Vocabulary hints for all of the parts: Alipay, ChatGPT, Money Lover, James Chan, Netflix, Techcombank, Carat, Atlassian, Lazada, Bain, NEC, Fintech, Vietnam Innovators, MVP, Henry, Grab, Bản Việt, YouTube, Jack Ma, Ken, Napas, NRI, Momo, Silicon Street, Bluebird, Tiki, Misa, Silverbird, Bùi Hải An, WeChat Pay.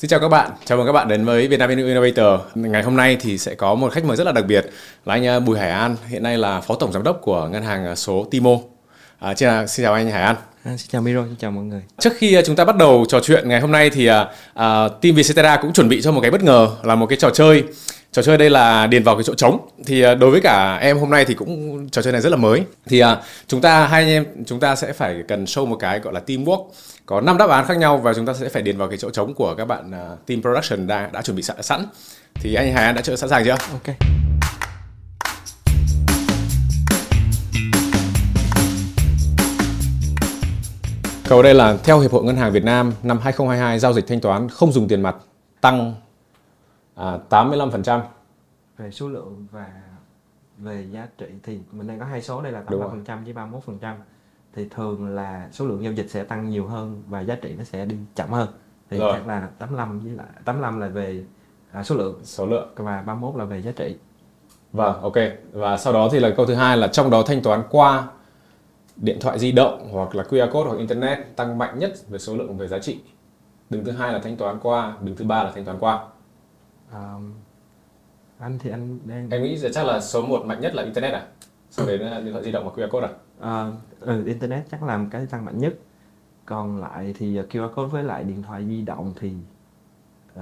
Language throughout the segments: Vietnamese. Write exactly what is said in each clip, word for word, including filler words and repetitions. Xin chào các bạn, chào mừng các bạn đến với Vietnam Innovators. Ngày hôm nay thì sẽ có một khách mời rất là đặc biệt là anh Bùi Hải An, hiện nay là phó tổng giám đốc của ngân hàng số Timo. À, xin chào anh Hải An. À, xin chào Miro, xin chào mọi người. Trước khi chúng ta bắt đầu trò chuyện ngày hôm nay thì à, team Vietcetera cũng chuẩn bị cho một cái bất ngờ là một cái trò chơi. Trò chơi đây là điền vào cái chỗ trống. Thì à, đối với cả em hôm nay thì cũng trò chơi này rất là mới. Thì à, chúng ta hai anh em chúng ta sẽ phải cần show một cái gọi là teamwork. Có năm đáp án khác nhau và chúng ta sẽ phải điền vào cái chỗ trống của các bạn uh, team production đã, đã chuẩn bị sẵn. Thì anh Hải An đã sẵn sàng chưa? Ok. Câu đây là theo Hiệp hội Ngân hàng Việt Nam năm hai không hai hai giao dịch thanh toán không dùng tiền mặt tăng à, tám mươi lăm phần trăm. Về số lượng và về giá trị thì mình đang có hai số, đây là tám mươi lăm phần trăm với ba mươi mốt phần trăm. Thì thường là số lượng giao dịch sẽ tăng nhiều hơn và giá trị nó sẽ đi chậm hơn. Thì chắc là tám mươi lăm với lại tám mươi lăm là về à, số lượng, số lượng và ba mươi mốt là về giá trị. Vâng, ok. Và sau đó thì là câu thứ hai là trong đó thanh toán qua điện thoại di động hoặc là quy rờ code hoặc internet tăng mạnh nhất về số lượng về giá trị. Đứng thứ hai là thanh toán qua, đứng thứ ba là thanh toán qua. À, anh thì anh đang em nghĩ là chắc là số một mạnh nhất là internet à? Sau đấy là điện thoại di động và quy rờ code à? Uh, ừ, internet chắc là cái tăng mạnh nhất. Còn lại thì quy rờ code với lại điện thoại di động thì uh,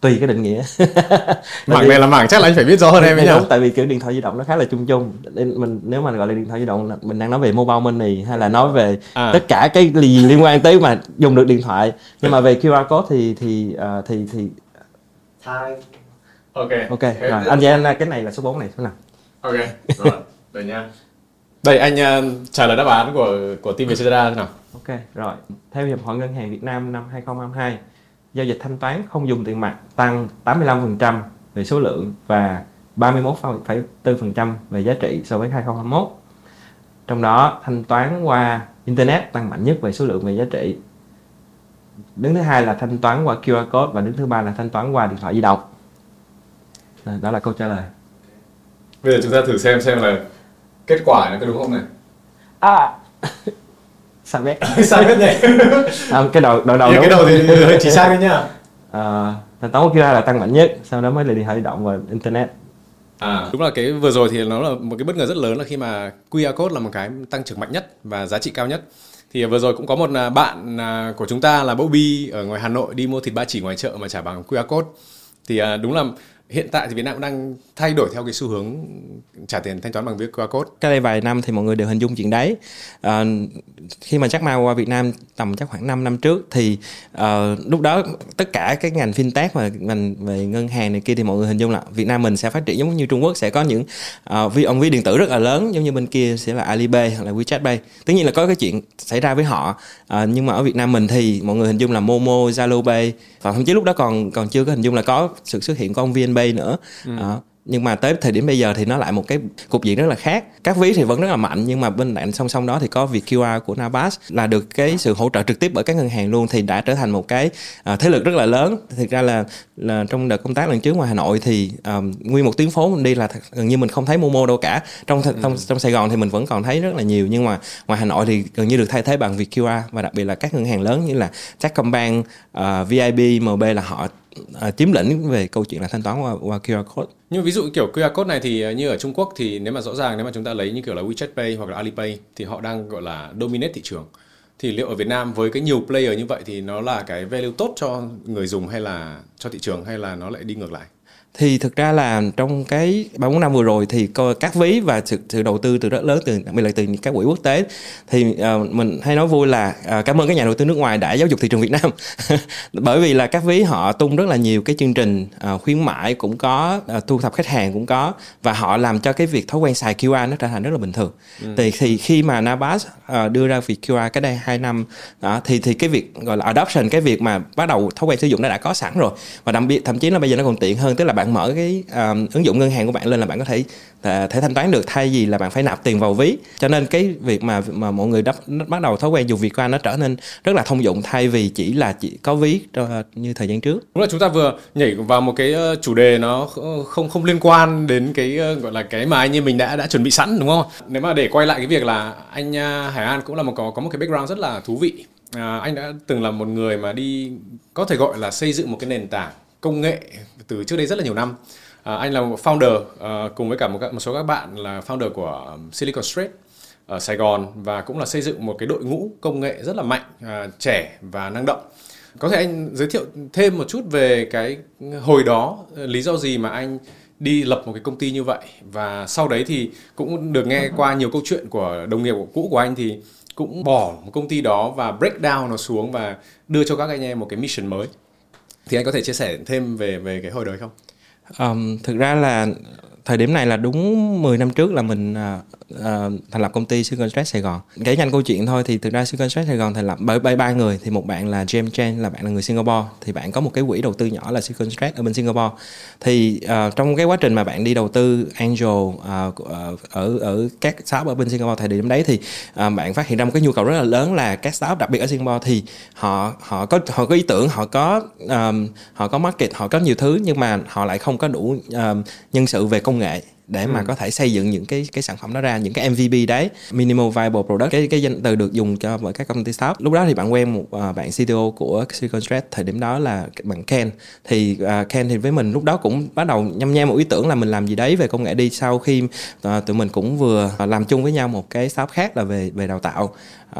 tùy cái định nghĩa. Mảng này là mảng chắc là anh phải biết rõ hơn em ấy nhỉ? Đúng, tại vì kiểu điện thoại di động nó khá là chung chung. Mình nếu mà gọi là điện thoại di động là mình đang nói về mobile money hay là nói về à. tất cả cái gì liên quan tới mà dùng được điện thoại. Nhưng mà về quy rờ code thì thì uh, thì thì time. Ok. Ok. Rồi, anh Giang cái này là số bốn này thế nào? Ok. Rồi, rồi nha. Đây, anh uh, trả lời đáp án của, của team Vietcetera thế nào? Ok, rồi. Theo Hiệp hội Ngân hàng Việt Nam năm hai không hai hai, giao dịch thanh toán không dùng tiền mặt tăng tám mươi lăm phần trăm về số lượng và ba mươi mốt phẩy bốn phần trăm về giá trị so với hai không hai mốt. Trong đó, thanh toán qua Internet tăng mạnh nhất về số lượng về giá trị. Đứng thứ hai là thanh toán qua quy rờ code và đứng thứ ba là thanh toán qua điện thoại di động. Đó là câu trả lời. Bây giờ chúng ta thử xem xem là kết quả nó có đúng không này? À, sao biết? Sao biết này? À, cái đầu đầu đầu. Cái đầu thì hơi chỉ sai đấy nhá. À, thanh toán quy rờ là tăng mạnh nhất, sau đó mới là điện thoại di động và internet. À, đúng là cái vừa rồi thì nó là một cái bất ngờ rất lớn là khi mà quy rờ code là một cái tăng trưởng mạnh nhất và giá trị cao nhất. Thì vừa rồi cũng có một bạn của chúng ta là Bobby ở ngoài Hà Nội đi mua thịt ba chỉ ngoài chợ mà trả bằng quy rờ code. Thì đúng là hiện tại thì Việt Nam cũng đang thay đổi theo cái xu hướng trả tiền thanh toán bằng quy rờ code. Cách đây vài năm thì mọi người đều hình dung chuyện đấy. À, khi mà Jack Ma qua Việt Nam tầm chắc khoảng năm năm trước thì à, lúc đó tất cả cái ngành fintech và ngành về ngân hàng này kia thì mọi người hình dung là Việt Nam mình sẽ phát triển giống như Trung Quốc, sẽ có những à, ví ông ví điện tử rất là lớn, giống như bên kia sẽ là Alipay hoặc là WeChat Pay. Tất nhiên là có cái chuyện xảy ra với họ, à, nhưng mà ở Việt Nam mình thì mọi người hình dung là Momo, Zalo Pay và thậm chí lúc đó còn còn chưa có hình dung là có sự xuất hiện của ông vê en pê nữa. Ừ. À, nhưng mà tới thời điểm bây giờ thì nó lại một cái cục diện rất là khác. Các ví thì vẫn rất là mạnh, nhưng mà bên cạnh song song đó thì có VietQR của Napas là được cái sự hỗ trợ trực tiếp bởi các ngân hàng luôn, thì đã trở thành một cái à, thế lực rất là lớn. Thực ra là, là trong đợt công tác lần trước ngoài Hà Nội thì à, nguyên một tuyến phố mình đi là thật, gần như mình không thấy Momo đâu cả. Trong, th- ừ. trong trong Sài Gòn thì mình vẫn còn thấy rất là nhiều, nhưng mà ngoài Hà Nội thì gần như được thay thế bằng VietQR, và đặc biệt là các ngân hàng lớn như là Techcombank, uh, vê i bê, em bê là họ À, chiếm lĩnh về câu chuyện là thanh toán qua, qua quy rờ code. Nhưng ví dụ kiểu quy rờ code này thì như ở Trung Quốc thì nếu mà rõ ràng nếu mà chúng ta lấy như kiểu là WeChat Pay hoặc là Alipay thì họ đang gọi là dominate thị trường. Thì liệu ở Việt Nam với cái nhiều player như vậy thì nó là cái value tốt cho người dùng hay là cho thị trường, hay là nó lại đi ngược lại? Thì thực ra là trong cái ba bốn năm vừa rồi thì các ví và sự, sự đầu tư từ rất lớn, từ, đặc biệt là từ các quỹ quốc tế, thì uh, mình hay nói vui là uh, cảm ơn các nhà đầu tư nước ngoài đã giáo dục thị trường Việt Nam. Bởi vì là các ví họ tung rất là nhiều cái chương trình uh, khuyến mãi cũng có, uh, thu thập khách hàng cũng có, và họ làm cho cái việc thói quen xài quy rờ nó trở thành rất là bình thường. Ừ. Thì, thì khi mà Napas uh, đưa ra việc quy rờ cái đây hai năm đó, thì, thì cái việc gọi là adoption, cái việc mà bắt đầu thói quen sử dụng nó đã có sẵn rồi, và đặc biệt thậm chí là bây giờ nó còn tiện hơn, tức là bạn mở cái uh, ứng dụng ngân hàng của bạn lên là bạn có thể uh, thể thanh toán được, thay vì là bạn phải nạp tiền vào ví. Cho nên cái việc mà mà mọi người đắp, bắt đầu thói quen dùng việc qua nó trở nên rất là thông dụng, thay vì chỉ là chỉ có ví uh, như thời gian trước. Đúng là chúng ta vừa nhảy vào một cái chủ đề nó không không liên quan đến cái uh, gọi là cái mà anh em mình đã đã chuẩn bị sẵn, đúng không? Nếu mà để quay lại cái việc là anh uh, Hải An cũng là một có có một cái background rất là thú vị à, anh đã từng là một người mà đi có thể gọi là xây dựng một cái nền tảng công nghệ từ trước đây rất là nhiều năm. À, anh là một founder à, cùng với cả một, một số các bạn là founder của Silicon Street ở Sài Gòn, và cũng là xây dựng một cái đội ngũ công nghệ rất là mạnh, à, trẻ và năng động. Có thể anh giới thiệu thêm một chút về cái hồi đó, lý do gì mà anh đi lập một cái công ty như vậy, và sau đấy thì cũng được nghe qua nhiều câu chuyện của đồng nghiệp cũ của anh thì cũng bỏ một công ty đó và break down nó xuống và đưa cho các anh em một cái mission mới. Thì anh có thể chia sẻ thêm về về cái hồi đấy không? Um, thực ra là thời điểm này là đúng mười năm trước là mình uh, uh, thành lập công ty Silicon Street Sài Gòn. Kể nhanh câu chuyện thôi thì thực ra Silicon Street Sài Gòn thành lập bởi ba người, thì một bạn là James Chan, là bạn là người Singapore, thì bạn có một cái quỹ đầu tư nhỏ là Silicon Street ở bên Singapore. Thì uh, trong cái quá trình mà bạn đi đầu tư angel uh, ở ở các startup ở bên Singapore thời điểm đấy thì uh, bạn phát hiện ra một cái nhu cầu rất là lớn là các startup, đặc biệt ở Singapore, thì họ họ có họ có ý tưởng, họ có um, họ có market, họ có nhiều thứ, nhưng mà họ lại không có đủ um, nhân sự về công nghệ để mà ừ. có thể xây dựng những cái cái sản phẩm đó ra, những cái em vê pê đấy, minimal viable product, cái cái danh từ được dùng cho các công ty startup. Lúc đó thì bạn quen một uh, bạn xê tê ô của Silicon Street thời điểm đó là bạn Ken. Thì uh, Ken thì với mình lúc đó cũng bắt đầu nhăm nhem một ý tưởng là mình làm gì đấy về công nghệ đi. Sau khi uh, tụi mình cũng vừa làm chung với nhau một cái startup khác là về về đào tạo.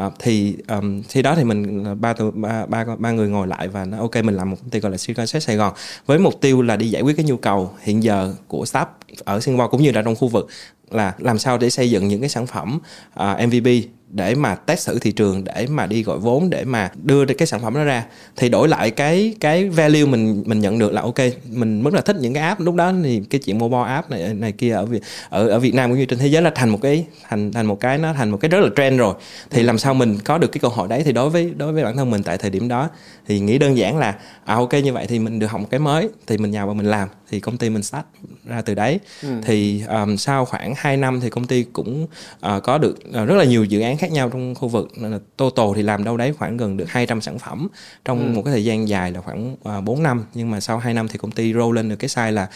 Uh, thì um, khi đó thì mình ba, ba ba ba người ngồi lại và nói ok, mình làm một công ty gọi là Silicon Street Sài Gòn với mục tiêu là đi giải quyết cái nhu cầu hiện giờ của startup ở Singapore cũng như là trong khu vực, là làm sao để xây dựng những cái sản phẩm uh, em vê pê để mà test thử thị trường, để mà đi gọi vốn, để mà đưa cái sản phẩm đó ra. Thì đổi lại cái cái value mình mình nhận được là ok, mình rất là thích những cái app lúc đó, thì cái chuyện mobile app này này kia ở ở ở Việt Nam cũng như trên thế giới là thành một cái thành thành một cái nó thành một cái rất là trend rồi. Thì làm sao mình có được cái cơ hội đấy? Thì đối với đối với bản thân mình tại thời điểm đó thì nghĩ đơn giản là à ok, như vậy thì mình được học một cái mới, thì mình nhào vào mình làm, thì công ty mình start ra từ đấy. Ừ. Thì um, sau khoảng hai năm thì công ty cũng uh, có được uh, rất là nhiều dự án khác nhau trong khu vực, nên là total thì làm đâu đấy khoảng gần được hai trăm sản phẩm trong ừ. một cái thời gian dài là khoảng uh, bốn năm. Nhưng mà sau hai năm thì công ty roll lên được cái size là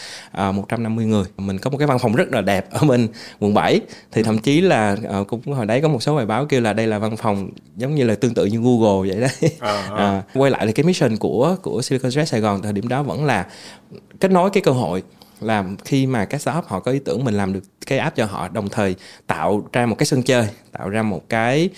uh, một trăm năm mươi người. Mình có một cái văn phòng rất là đẹp ở bên quận bảy. Thì thậm chí là uh, cũng hồi đấy có một số bài báo kêu là đây là văn phòng giống như là tương tự như Google vậy đấy. Uh-huh. uh, quay lại thì cái mission của, của Silicon Street Sài Gòn thời điểm đó vẫn là kết nối cái cơ hội, là khi mà các startup họ có ý tưởng, mình làm được cái app cho họ, đồng thời tạo ra một cái sân chơi, tạo ra một cái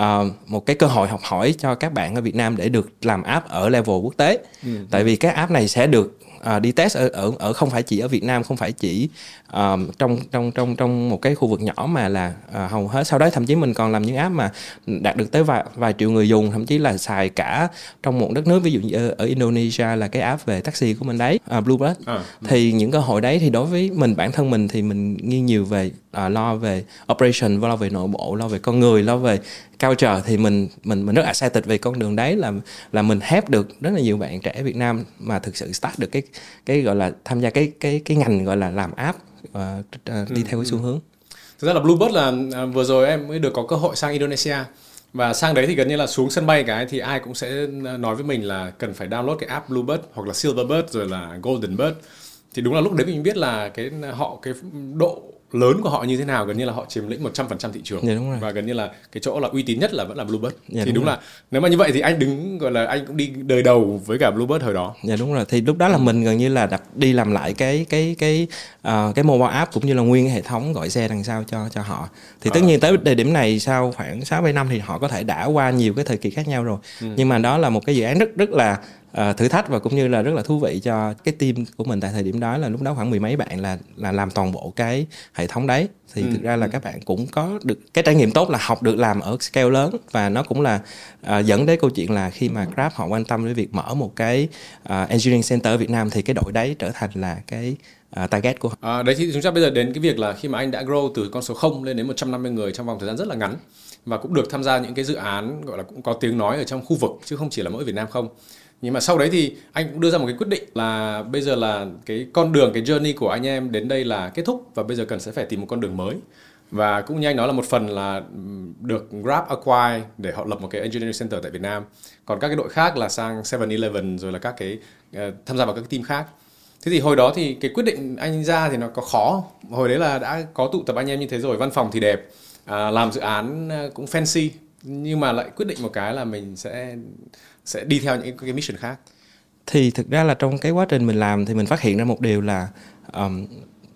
uh, một cái cơ hội học hỏi cho các bạn ở Việt Nam để được làm app ở level quốc tế. Ừ. Tại vì các app này sẽ được uh, đi test ở, ở ở không phải chỉ ở Việt Nam, không phải chỉ uh, trong trong trong trong một cái khu vực nhỏ, mà là uh, hầu hết. Sau đó thậm chí mình còn làm những app mà đạt được tới vài vài triệu người dùng, thậm chí là xài cả trong một đất nước, ví dụ như ở Indonesia là cái app về taxi của mình đấy, uh, Bluebird. À, thì những cơ hội đấy thì đối với mình, bản thân mình thì mình nghiêng nhiều về uh, lo về operation, lo về nội bộ, lo về con người, lo về culture, thì mình mình mình rất excited về con đường đấy, là là mình help được rất là nhiều bạn trẻ Việt Nam mà thực sự start được cái cái gọi là tham gia cái cái cái ngành gọi là làm app uh, đi theo cái xu hướng. Thực ra là Bluebird là uh, vừa rồi em mới được có cơ hội sang Indonesia, và sang đấy thì gần như là xuống sân bay cái thì ai cũng sẽ nói với mình là cần phải download cái app Bluebird hoặc là Silverbird rồi là Goldenbird. Thì đúng là lúc đấy mình biết là cái họ cái độ lớn của họ như thế nào, gần như là họ chiếm lĩnh một trăm phần trăm thị trường. Dạ, và gần như là cái chỗ là uy tín nhất là vẫn là Bluebird. Dạ, thì đúng, đúng là nếu mà như vậy thì anh đứng gọi là anh cũng đi đời đầu với cả Bluebird hồi đó. Dạ đúng rồi, thì lúc đó là mình gần như là đặt đi làm lại cái cái cái uh, cái mobile app cũng như là nguyên hệ thống gọi xe đằng sau cho cho họ. Thì tất à, nhiên tới thời điểm này sau khoảng sáu bảy năm thì họ có thể đã qua nhiều cái thời kỳ khác nhau rồi. Ừ. Nhưng mà đó là một cái dự án rất rất là Uh, thử thách và cũng như là rất là thú vị cho cái team của mình tại thời điểm đó, là lúc đó khoảng mười mấy bạn là là làm toàn bộ cái hệ thống đấy. Thì ừ. thực ra là các bạn cũng có được cái trải nghiệm tốt là học được làm ở scale lớn, và nó cũng là uh, dẫn đến câu chuyện là khi mà Grab họ quan tâm đến việc mở một cái uh, engineering center ở Việt Nam, thì cái đội đấy trở thành là cái uh, target của họ. À, đấy thì chúng ta bây giờ đến cái việc là khi mà anh đã grow từ con số không lên đến một trăm năm mươi người trong vòng thời gian rất là ngắn, và cũng được tham gia những cái dự án gọi là cũng có tiếng nói ở trong khu vực chứ không chỉ là mỗi Việt Nam không. Nhưng mà sau đấy thì anh cũng đưa ra một cái quyết định là bây giờ là cái con đường, cái journey của anh em đến đây là kết thúc, và bây giờ cần sẽ phải tìm một con đường mới. Và cũng như anh nói là một phần là được Grab acquire để họ lập một cái engineering center tại Việt Nam. Còn các cái đội khác là sang seven eleven rồi là các cái uh, tham gia vào các team khác. Thế thì hồi đó thì cái quyết định anh ra thì nó có khó? Hồi đấy là đã có tụ tập anh em như thế rồi, văn phòng thì đẹp, uh, làm dự án cũng fancy. nhưng mà lại quyết định một cái là mình sẽ sẽ đi theo những cái mission khác. Thì thực ra là trong cái quá trình mình làm thì mình phát hiện ra một điều là um,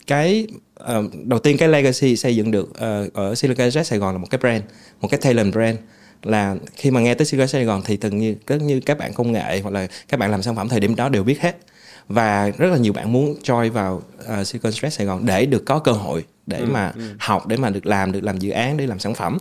cái um, đầu tiên cái legacy xây dựng được uh, ở Silicon Street Sài Gòn là một cái brand, một cái talent brand. Là khi mà nghe tới Silicon Street Sài Gòn thì từng như, rất như các bạn công nghệ hoặc là các bạn làm sản phẩm thời điểm đó đều biết hết. Và rất là nhiều bạn muốn join vào uh, Silicon Street Sài Gòn để được có cơ hội để ừ, mà ừ. học, để mà được làm, được làm dự án, để làm sản phẩm.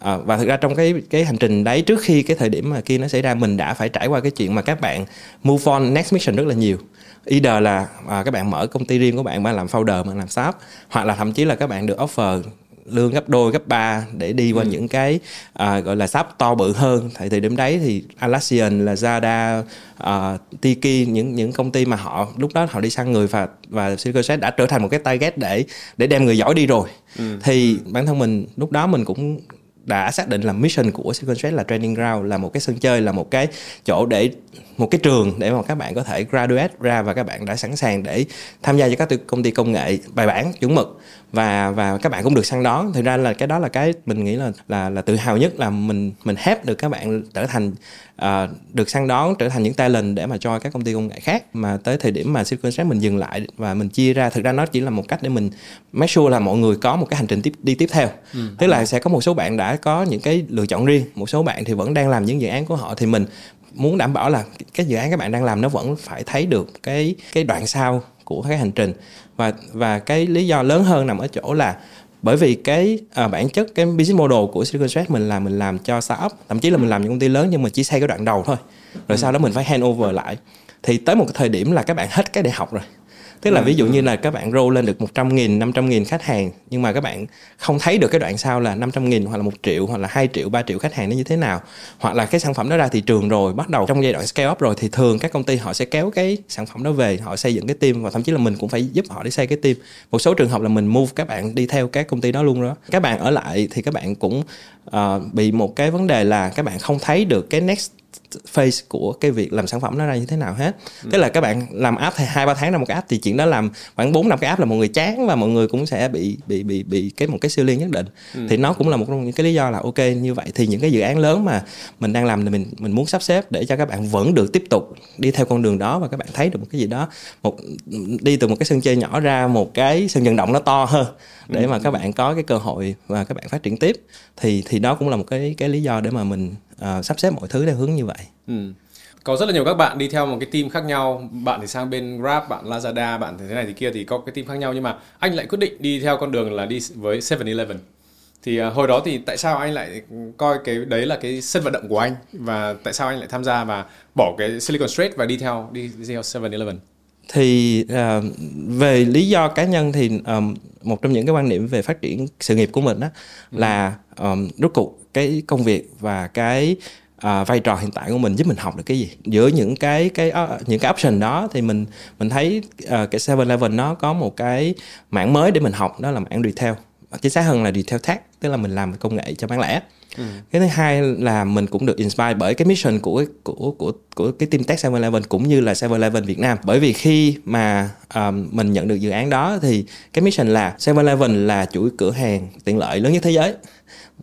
À, và thực ra trong cái cái hành trình đấy, trước khi cái thời điểm mà kia nó xảy ra, mình đã phải trải qua cái chuyện mà các bạn move on next mission rất là nhiều. Either là à, các bạn mở công ty riêng của bạn, bạn làm founder, bạn làm startup, hoặc là thậm chí là các bạn được offer lương gấp đôi, gấp ba để đi qua ừ. những cái à, gọi là startup to bự hơn. Tại thời điểm đấy thì Atlassian, Lazada, à, Tiki, những những công ty mà họ lúc đó họ đi săn người và và Silicon Street đã trở thành một cái target để để đem người giỏi đi rồi. Ừ. Thì ừ. bản thân mình lúc đó mình cũng đã xác định là mission của Silicon Street là training ground, là một cái sân chơi, là một cái chỗ để, một cái trường để mà các bạn có thể graduate ra và các bạn đã sẵn sàng để tham gia cho các công ty công nghệ bài bản, chuẩn mực, và và các bạn cũng được săn đón. Thực ra là cái đó là cái mình nghĩ là là là tự hào nhất, là mình mình help được các bạn trở thành uh, được săn đón, trở thành những talent để mà cho các công ty công nghệ khác. Mà tới thời điểm mà Silicon Street mình dừng lại và mình chia ra, thực ra nó chỉ là một cách để mình make sure là mọi người có một cái hành trình tiếp, đi tiếp theo. Ừ. Tức là sẽ có một số bạn đã có những cái lựa chọn riêng, một số bạn thì vẫn đang làm những dự án của họ, thì mình muốn đảm bảo là cái dự án các bạn đang làm nó vẫn phải thấy được cái cái đoạn sau của cái hành trình. Và và cái lý do lớn hơn nằm ở chỗ là bởi vì cái à, bản chất cái business model của Silicon Street mình là mình làm cho startup, thậm chí là mình làm những công ty lớn, nhưng mà chỉ xây cái đoạn đầu thôi, rồi sau đó mình phải hand over lại. Thì tới một thời điểm là các bạn hết cái đại học rồi. Tức là ví dụ như là các bạn roll lên được một trăm nghìn, năm trăm nghìn khách hàng, nhưng mà các bạn không thấy được cái đoạn sau là năm trăm nghìn hoặc là một triệu hoặc là hai triệu, ba triệu khách hàng nó như thế nào. Hoặc là cái sản phẩm đó ra thị trường rồi, bắt đầu trong giai đoạn scale up rồi, thì thường các công ty họ sẽ kéo cái sản phẩm đó về, họ xây dựng cái team, và thậm chí là mình cũng phải giúp họ để xây cái team. Một số trường hợp là mình move các bạn đi theo các công ty đó luôn đó. Các bạn ở lại thì các bạn cũng uh, bị một cái vấn đề là các bạn không thấy được cái next phase của cái việc làm sản phẩm nó ra như thế nào hết. Ừ. Tức là các bạn làm app thì hai ba tháng ra một cái app, thì chuyện đó làm khoảng bốn năm cái app là mọi người chán, và mọi người cũng sẽ bị bị bị bị cái một cái siêu liên nhất định. Ừ. Thì nó cũng là một trong những cái lý do là ok, như vậy thì những cái dự án lớn mà mình đang làm thì mình mình muốn sắp xếp để cho các bạn vẫn được tiếp tục đi theo con đường đó, và các bạn thấy được một cái gì đó, một đi từ một cái sân chơi nhỏ ra một cái sân vận động nó to hơn để ừ. mà các bạn có cái cơ hội và các bạn phát triển tiếp. Thì thì đó cũng là một cái cái lý do để mà mình À, sắp xếp mọi thứ theo hướng như vậy. Ừ. Có rất là nhiều các bạn đi theo một cái team khác nhau, bạn thì sang bên Grab, bạn Lazada, bạn thế này thế kia, thì có cái team khác nhau, nhưng mà anh lại quyết định đi theo con đường là đi với seven eleven. Thì à, hồi đó thì tại sao anh lại coi cái đấy là cái sân vận động của anh, và tại sao anh lại tham gia và bỏ cái Silicon Street và đi theo đi, đi theo seven eleven? Thì uh, về lý do cá nhân thì um, một trong những cái quan điểm về phát triển sự nghiệp của mình đó ừ. là um, rốt cuộc cái công việc và cái uh, vai trò hiện tại của mình giúp mình học được cái gì. Giữa những cái cái uh, những cái option đó thì mình mình thấy uh, cái seven eleven nó có một cái mảng mới để mình học, đó là mảng retail, chính xác hơn là retail tech, tức là mình làm công nghệ cho bán lẻ. Ừ. Cái thứ hai là mình cũng được inspire bởi cái mission của của của của cái team Tech seven eleven cũng như là seven eleven Việt Nam. Bởi vì khi mà um, mình nhận được dự án đó thì cái mission là seven eleven là chuỗi cửa hàng tiện lợi lớn nhất thế giới,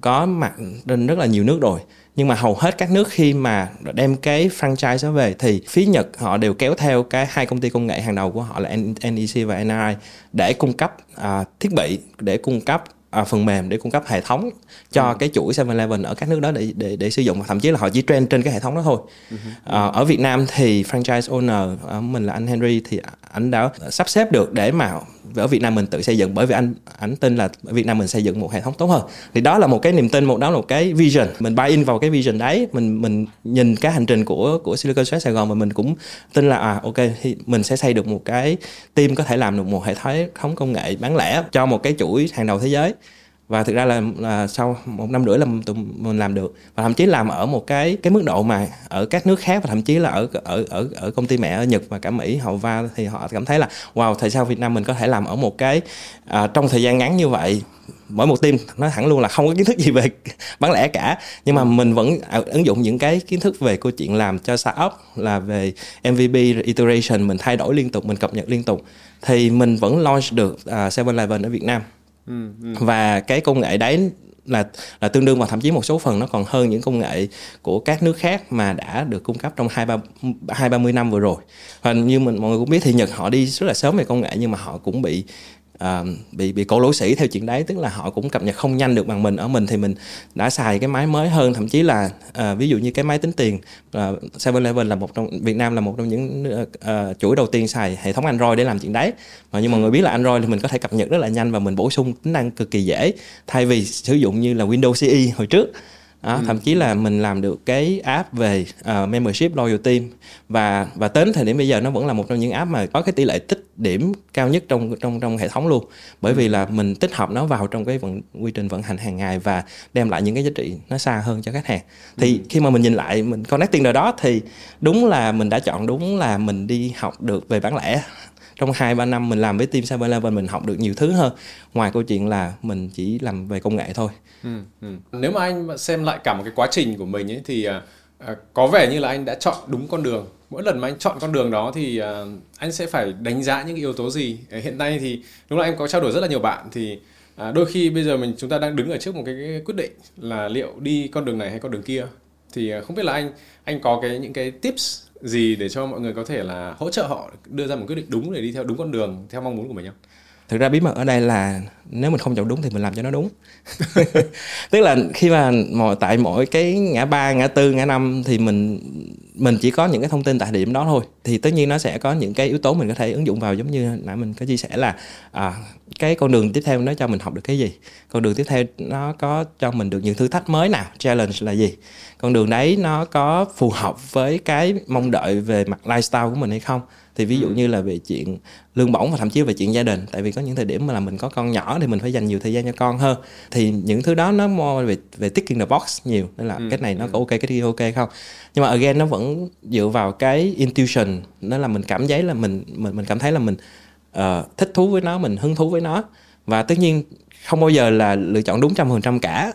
có mặt trên rất là nhiều nước rồi. Nhưng mà hầu hết các nước khi mà đem cái franchise đó về thì phía Nhật họ đều kéo theo cái hai công ty công nghệ hàng đầu của họ là N E C và N R I để cung cấp uh, thiết bị, để cung cấp À, phần mềm, để cung cấp hệ thống cho ừ. cái chuỗi seven eleven ở các nước đó để, để, để sử dụng. Thậm chí là họ chỉ train trên cái hệ thống đó thôi. ừ. à, Ở Việt Nam thì franchise owner mình là anh Henry, thì anh đã sắp xếp được để mà ở Việt Nam mình tự xây dựng, bởi vì anh ảnh tin là ở Việt Nam mình xây dựng một hệ thống tốt hơn. Thì đó là một cái niềm tin, một đó là một cái vision, mình buy in vào cái vision đấy. Mình mình nhìn cái hành trình của của Silicon Street Sài Gòn và mình cũng tin là à ok, thì mình sẽ xây được một cái team có thể làm được một hệ thống công nghệ bán lẻ cho một cái chuỗi hàng đầu thế giới. Và thực ra là, là sau một năm rưỡi là mình làm được, và thậm chí làm ở một cái cái mức độ mà ở các nước khác, và thậm chí là ở ở ở ở công ty mẹ ở Nhật và cả Mỹ họ va thì họ cảm thấy là wow, tại sao Việt Nam mình có thể làm ở một cái à, trong thời gian ngắn như vậy. Mỗi một team nói thẳng luôn là không có kiến thức gì về bán lẻ cả, nhưng mà mình vẫn ứng dụng những cái kiến thức về câu chuyện làm cho startup, là về M V P, iteration, mình thay đổi liên tục, mình cập nhật liên tục, thì mình vẫn launch được seven eleven ở Việt Nam. Ừ, ừ. Và cái công nghệ đấy là là tương đương, và thậm chí một số phần nó còn hơn những công nghệ của các nước khác mà đã được cung cấp trong hai ba hai ba mươi năm vừa rồi. Và như mình mọi người cũng biết thì Nhật họ đi rất là sớm về công nghệ, nhưng mà họ cũng bị Uh, bị bị cổ lỗ sĩ theo chuyện đấy, tức là họ cũng cập nhật không nhanh được bằng mình. Ở mình thì mình đã xài cái máy mới hơn, thậm chí là uh, ví dụ như cái máy tính tiền seven eleven là một trong Việt Nam là một trong những uh, chuỗi đầu tiên xài hệ thống Android để làm chuyện đấy. Mà nhưng mọi người biết là Android thì mình có thể cập nhật rất là nhanh và mình bổ sung tính năng cực kỳ dễ, thay vì sử dụng như là Windows xê e hồi trước. À, ừ. Thậm chí là mình làm được cái app về uh, membership loyalty, và và đến thời điểm bây giờ nó vẫn là một trong những app mà có cái tỷ lệ tích điểm cao nhất trong trong trong hệ thống luôn, bởi ừ. vì là mình tích hợp nó vào trong cái vận, quy trình vận hành hàng ngày và đem lại những cái giá trị nó xa hơn cho khách hàng. Thì ừ. khi mà mình nhìn lại mình connect tiền đời đó thì đúng là mình đã chọn, đúng là mình đi học được về bán lẻ. Trong hai ba năm mình làm với team seven eleven, mình học được nhiều thứ hơn ngoài câu chuyện là mình chỉ làm về công nghệ thôi. Ừ, ừ. Nếu mà anh xem lại cả một cái quá trình của mình ấy, thì uh, có vẻ như là anh đã chọn đúng con đường. Mỗi lần mà anh chọn con đường đó thì uh, anh sẽ phải đánh giá những yếu tố gì? Hiện nay thì đúng là em có trao đổi rất là nhiều bạn, thì uh, đôi khi bây giờ mình chúng ta đang đứng ở trước một cái, cái quyết định là liệu đi con đường này hay con đường kia. Thì uh, không biết là anh anh có cái những cái tips gì để cho mọi người có thể là hỗ trợ họ đưa ra một quyết định đúng để đi theo đúng con đường theo mong muốn của mình không? Thực ra bí mật ở đây là nếu mình không chọn đúng thì mình làm cho nó đúng. Tức là khi mà tại mỗi cái ngã ba, ngã tư, ngã năm thì mình mình chỉ có những cái thông tin tại điểm đó thôi. Thì tất nhiên nó sẽ có những cái yếu tố mình có thể ứng dụng vào, giống như nãy mình có chia sẻ là à, cái con đường tiếp theo nó cho mình học được cái gì, con đường tiếp theo nó có cho mình được những thử thách mới nào, challenge là gì, con đường đấy nó có phù hợp với cái mong đợi về mặt lifestyle của mình hay không. Thì ví dụ như là về chuyện lương bổng và thậm chí về chuyện gia đình, tại vì có những thời điểm mà là mình có con nhỏ thì mình phải dành nhiều thời gian cho con hơn. Thì những thứ đó nó more về, về ticking the box nhiều, nên là ừ, cái này nó có ok, cái kia ok không. Nhưng mà again nó vẫn dựa vào cái intuition, nó là mình cảm thấy là mình mình, mình cảm thấy là mình uh, thích thú với nó, mình hứng thú với nó. Và tất nhiên không bao giờ là lựa chọn đúng một trăm phần trăm cả,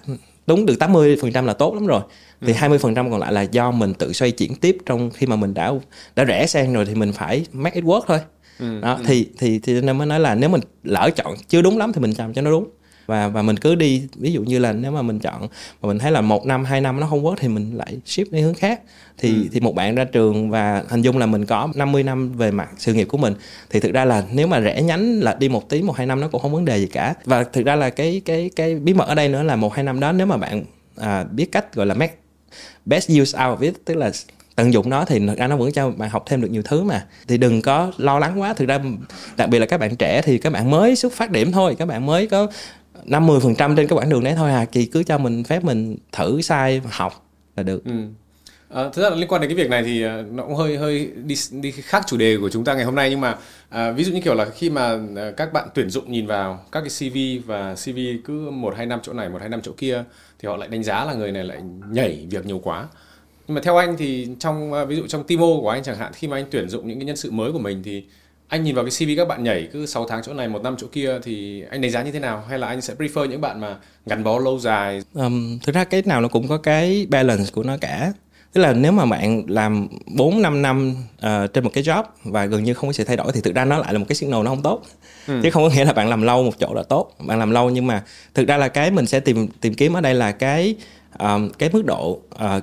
đúng được tám mươi phần trăm là tốt lắm rồi. Thì hai mươi phần trăm còn lại là do mình tự xoay chuyển tiếp, trong khi mà mình đã đã rẽ sang rồi thì mình phải make it work thôi. Ừ, đó, ừ. Thì thì thì nên mới nói là nếu mình lỡ chọn chưa đúng lắm thì mình làm cho nó đúng, và và mình cứ đi. Ví dụ như là nếu mà mình chọn mà mình thấy là một năm hai năm nó không work thì mình lại shift đi hướng khác. Thì ừ. thì một bạn ra trường và hình dung là mình có năm mươi năm về mặt sự nghiệp của mình, thì thực ra là nếu mà rẽ nhánh là đi một tí một hai năm nó cũng không vấn đề gì cả. Và thực ra là cái cái cái bí mật ở đây nữa là một hai năm đó nếu mà bạn à, biết cách gọi là make best use out of it, tức là tận dụng nó, thì thực ra nó vẫn cho bạn học thêm được nhiều thứ mà. Thì đừng có lo lắng quá. Thực ra đặc biệt là các bạn trẻ thì các bạn mới xuất phát điểm thôi, các bạn mới có năm mươi phần trăm trên cái quãng đường đấy thôi à, thì cứ cho mình phép mình thử sai và học là được. Ừ. À, thực ra là liên quan đến cái việc này thì nó cũng hơi hơi đi, đi khác chủ đề của chúng ta ngày hôm nay, nhưng mà à, ví dụ như kiểu là khi mà các bạn tuyển dụng nhìn vào các cái xê vê, và xê vê cứ một hai năm chỗ này một hai năm chỗ kia thì họ lại đánh giá là người này lại nhảy việc nhiều quá. Nhưng mà theo anh thì trong ví dụ trong Timo của anh chẳng hạn, khi mà anh tuyển dụng những cái nhân sự mới của mình thì anh nhìn vào cái xê vê các bạn nhảy cứ sáu tháng chỗ này, một năm chỗ kia thì anh đánh giá như thế nào? Hay là anh sẽ prefer những bạn mà gắn bó lâu dài? Um, thực ra cái nào nó cũng có cái balance của nó cả. Tức là nếu mà bạn làm bốn năm năm uh, trên một cái job và gần như không có sự thay đổi thì thực ra nó lại là một cái signal nó không tốt. Ừ. Chứ không có nghĩa là bạn làm lâu một chỗ là tốt. Bạn làm lâu nhưng mà thực ra là cái mình sẽ tìm tìm kiếm ở đây là cái, um, cái mức độ... Uh,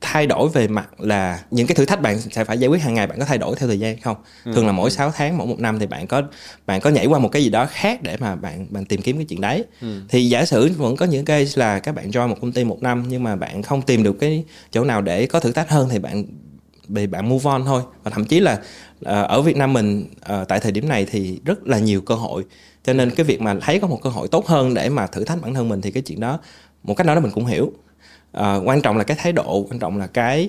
thay đổi về mặt là những cái thử thách bạn sẽ phải giải quyết hàng ngày, bạn có thay đổi theo thời gian không? Ừ. Thường là mỗi sáu tháng, mỗi một năm thì bạn có bạn có nhảy qua một cái gì đó khác để mà bạn bạn tìm kiếm cái chuyện đấy. Ừ. Thì giả sử vẫn có những case là các bạn join một công ty một năm nhưng mà bạn không tìm được cái chỗ nào để có thử thách hơn thì bạn bị bạn move on thôi. Và thậm chí là ở Việt Nam mình tại thời điểm này thì rất là nhiều cơ hội, cho nên cái việc mà thấy có một cơ hội tốt hơn để mà thử thách bản thân mình thì cái chuyện đó một cách nói đó mình cũng hiểu. Uh, quan trọng là cái thái độ, quan trọng là cái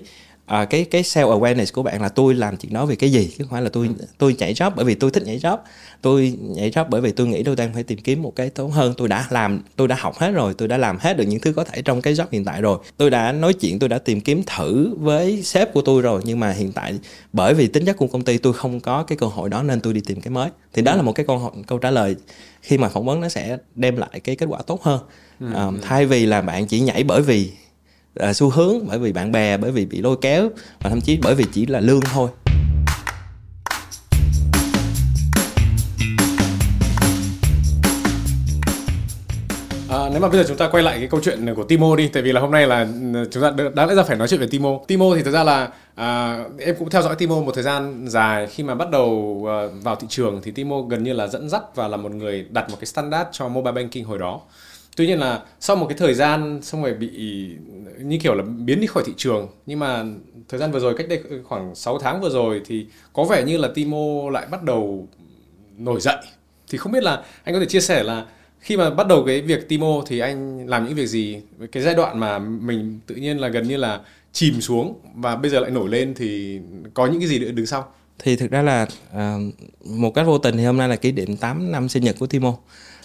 uh, cái cái self awareness của bạn là tôi làm chuyện đó vì cái gì, chứ không phải là tôi tôi nhảy job bởi vì tôi thích nhảy job, tôi nhảy job bởi vì tôi nghĩ tôi đang phải tìm kiếm một cái tốt hơn. Tôi đã làm, tôi đã học hết rồi, tôi đã làm hết được những thứ có thể trong cái job hiện tại rồi, tôi đã nói chuyện, tôi đã tìm kiếm thử với sếp của tôi rồi, nhưng mà hiện tại bởi vì tính chất của công ty tôi không có cái cơ hội đó nên tôi đi tìm cái mới. Thì đó là một cái câu, câu trả lời khi mà phỏng vấn nó sẽ đem lại cái kết quả tốt hơn, uh, thay vì là bạn chỉ nhảy bởi vì À, xu hướng, bởi vì bạn bè, bởi vì bị lôi kéo, và thậm chí bởi vì chỉ là lương thôi. À, nếu mà bây giờ chúng ta quay lại cái câu chuyện của Timo đi, tại vì là hôm nay là chúng ta đáng lẽ ra phải nói chuyện về Timo. Timo thì thực ra là à, em cũng theo dõi Timo một thời gian dài. Khi mà bắt đầu vào thị trường thì Timo gần như là dẫn dắt và là một người đặt một cái standard cho mobile banking hồi đó. Tuy nhiên là sau một cái thời gian xong rồi bị như kiểu là biến đi khỏi thị trường. Nhưng mà thời gian vừa rồi, cách đây khoảng sáu tháng vừa rồi, thì có vẻ như là Timo lại bắt đầu nổi dậy. Thì không biết là anh có thể chia sẻ là khi mà bắt đầu cái việc Timo thì anh làm những việc gì? Cái giai đoạn mà mình tự nhiên là gần như là chìm xuống và bây giờ lại nổi lên thì có những cái gì nữa đứng sau? Thì thực ra là à, một cách vô tình thì hôm nay là kỷ niệm tám năm sinh nhật của Timo.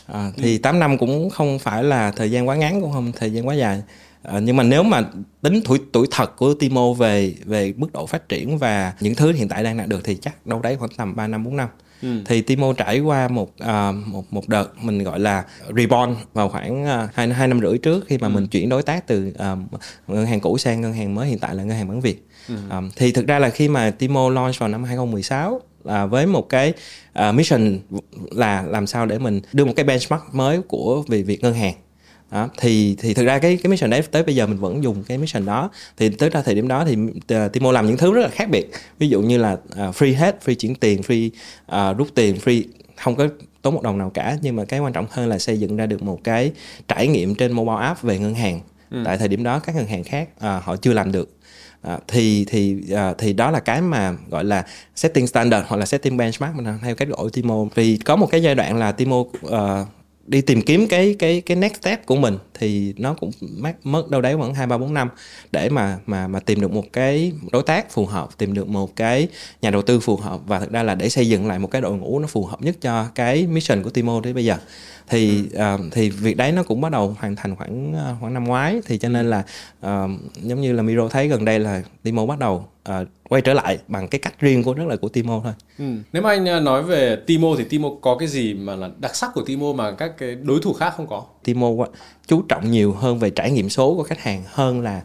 À, thì ừ. tám năm cũng không phải là thời gian quá ngắn, cũng không thời gian quá dài. À, nhưng mà nếu mà tính tuổi, tuổi thật của Timo về, về mức độ phát triển và những thứ hiện tại đang đạt được thì chắc đâu đấy khoảng tầm ba năm, bốn năm. Ừ. Thì Timo trải qua một, uh, một, một đợt mình gọi là reborn vào khoảng hai năm rưỡi trước, khi mà ừ. mình chuyển đối tác từ uh, ngân hàng cũ sang ngân hàng mới hiện tại là ngân hàng Bản Việt. Ừ. Uh, thì thực ra là khi mà Timo launch vào năm hai không một sáu là với một cái uh, mission là làm sao để mình đưa một cái benchmark mới của về việc ngân hàng. Đó, thì thì thực ra cái cái mission đấy tới bây giờ mình vẫn dùng cái mission đó. Thì tới ra thời điểm đó thì uh, Timo làm những thứ rất là khác biệt, ví dụ như là uh, free hết, free chuyển tiền, free uh, rút tiền, free không có tốn một đồng nào cả. Nhưng mà cái quan trọng hơn là xây dựng ra được một cái trải nghiệm trên mobile app về ngân hàng. Ừ. Tại thời điểm đó các ngân hàng khác uh, họ chưa làm được. À, thì thì uh, thì đó là cái mà gọi là setting standard hoặc là setting benchmark mình theo cách gọi Timo. Vì có một cái giai đoạn là Timo uh, đi tìm kiếm cái cái cái next step của mình thì nó cũng mất đâu đấy khoảng hai ba bốn năm để mà mà mà tìm được một cái đối tác phù hợp, tìm được một cái nhà đầu tư phù hợp, và thực ra là để xây dựng lại một cái đội ngũ nó phù hợp nhất cho cái mission của Timo đến bây giờ. Thì uh, thì việc đấy nó cũng bắt đầu hoàn thành khoảng khoảng năm ngoái, thì cho nên là uh, giống như là Miro thấy gần đây là Timo bắt đầu uh, quay trở lại bằng cái cách riêng của rất là của Timo thôi. Ừ. Nếu mà anh nói về Timo thì Timo có cái gì mà là đặc sắc của Timo mà các cái đối thủ khác không có? Timo chú trọng nhiều hơn về trải nghiệm số của khách hàng hơn là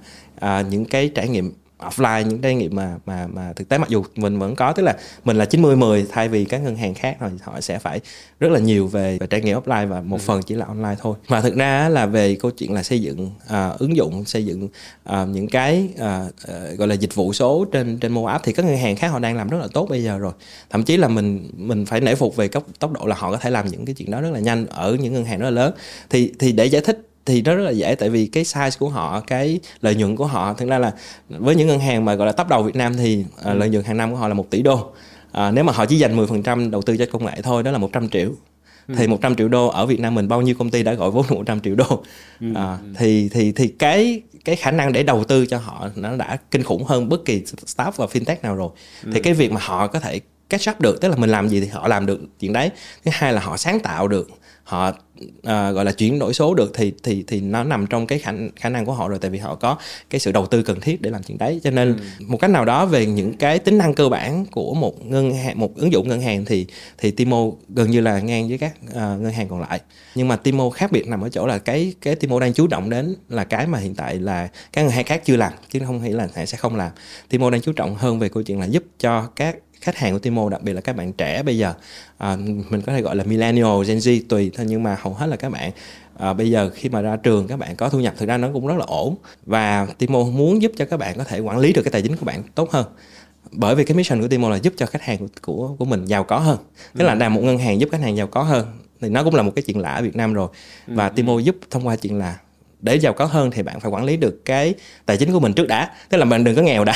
uh, những cái trải nghiệm offline, những trải nghiệm mà mà mà thực tế, mặc dù mình vẫn có, tức là mình là chín mươi mười thay vì các ngân hàng khác rồi họ sẽ phải rất là nhiều về, về trải nghiệm offline và một ừ. phần chỉ là online thôi. Và thực ra là về câu chuyện là xây dựng uh, ứng dụng, xây dựng uh, những cái uh, uh, gọi là dịch vụ số trên trên mobile app thì các ngân hàng khác họ đang làm rất là tốt bây giờ rồi. Thậm chí là mình mình phải nể phục về cấp, tốc độ là họ có thể làm những cái chuyện đó rất là nhanh ở những ngân hàng rất là lớn. Thì thì để giải thích thì nó rất là dễ, tại vì cái size của họ, cái lợi nhuận của họ, thực ra là với những ngân hàng mà gọi là top đầu Việt Nam thì uh, lợi nhuận hàng năm của họ là một tỷ đô. Uh, nếu mà họ chỉ dành mười phần trăm đầu tư cho công nghệ thôi, đó là một trăm triệu. Ừ. Thì một trăm triệu đô ở Việt Nam mình bao nhiêu công ty đã gọi vốn được một trăm triệu đô. Uh, ừ. thì thì thì cái cái khả năng để đầu tư cho họ nó đã kinh khủng hơn bất kỳ startup và fintech nào rồi. Ừ. Thì cái việc mà họ có thể catch up được, tức là mình làm gì thì họ làm được chuyện đấy. Thứ hai là họ sáng tạo được, họ uh, gọi là chuyển đổi số được thì thì thì nó nằm trong cái khả, khả năng của họ rồi, tại vì họ có cái sự đầu tư cần thiết để làm chuyện đấy. Cho nên ừ. một cách nào đó về những cái tính năng cơ bản của một ngân hàng, một ứng dụng ngân hàng thì thì Timo gần như là ngang với các uh, ngân hàng còn lại. Nhưng mà Timo khác biệt nằm ở chỗ là cái cái Timo đang chú trọng đến là cái mà hiện tại là các ngân hàng khác chưa làm, chứ không nghĩ là họ sẽ không làm. Timo đang chú trọng hơn về câu chuyện là giúp cho các khách hàng của Timo, đặc biệt là các bạn trẻ bây giờ, à, mình có thể gọi là millennial, Gen Z tùy thôi, nhưng mà hầu hết là các bạn à, bây giờ khi mà ra trường các bạn có thu nhập thực ra nó cũng rất là ổn, và Timo muốn giúp cho các bạn có thể quản lý được cái tài chính của bạn tốt hơn. Bởi vì cái mission của Timo là giúp cho khách hàng của, của, của mình giàu có hơn, tức là làm một ngân hàng giúp khách hàng giàu có hơn thì nó cũng là một cái chuyện lạ ở Việt Nam rồi, và Timo giúp thông qua chuyện là để giàu có hơn thì bạn phải quản lý được cái tài chính của mình trước đã, tức là bạn đừng có nghèo đã,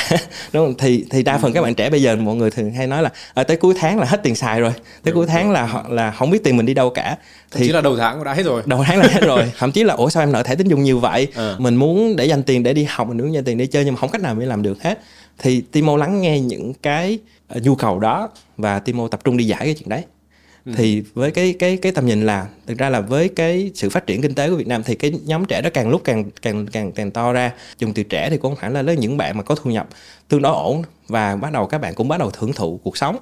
đúng không? Thì thì đa phần các bạn trẻ bây giờ mọi người thường hay nói là à, tới cuối tháng là hết tiền xài rồi, tới cuối tháng là là không biết tiền mình đi đâu cả, thì chỉ là đầu tháng đã hết rồi, đầu tháng là hết rồi, thậm chí là ủa sao em nợ thẻ tín dụng nhiều vậy? À. Mình muốn để dành tiền để đi học, mình muốn dành tiền để chơi nhưng mà không cách nào mình làm được hết. Thì Timo lắng nghe những cái nhu cầu đó và Timo tập trung đi giải cái chuyện đấy. Ừ. Thì với cái cái cái tầm nhìn là thực ra là với cái sự phát triển kinh tế của Việt Nam thì cái nhóm trẻ đó càng lúc càng càng càng càng to ra. Dùng từ trẻ thì cũng phải là những bạn mà có thu nhập tương đối ổn và bắt đầu các bạn cũng bắt đầu hưởng thụ cuộc sống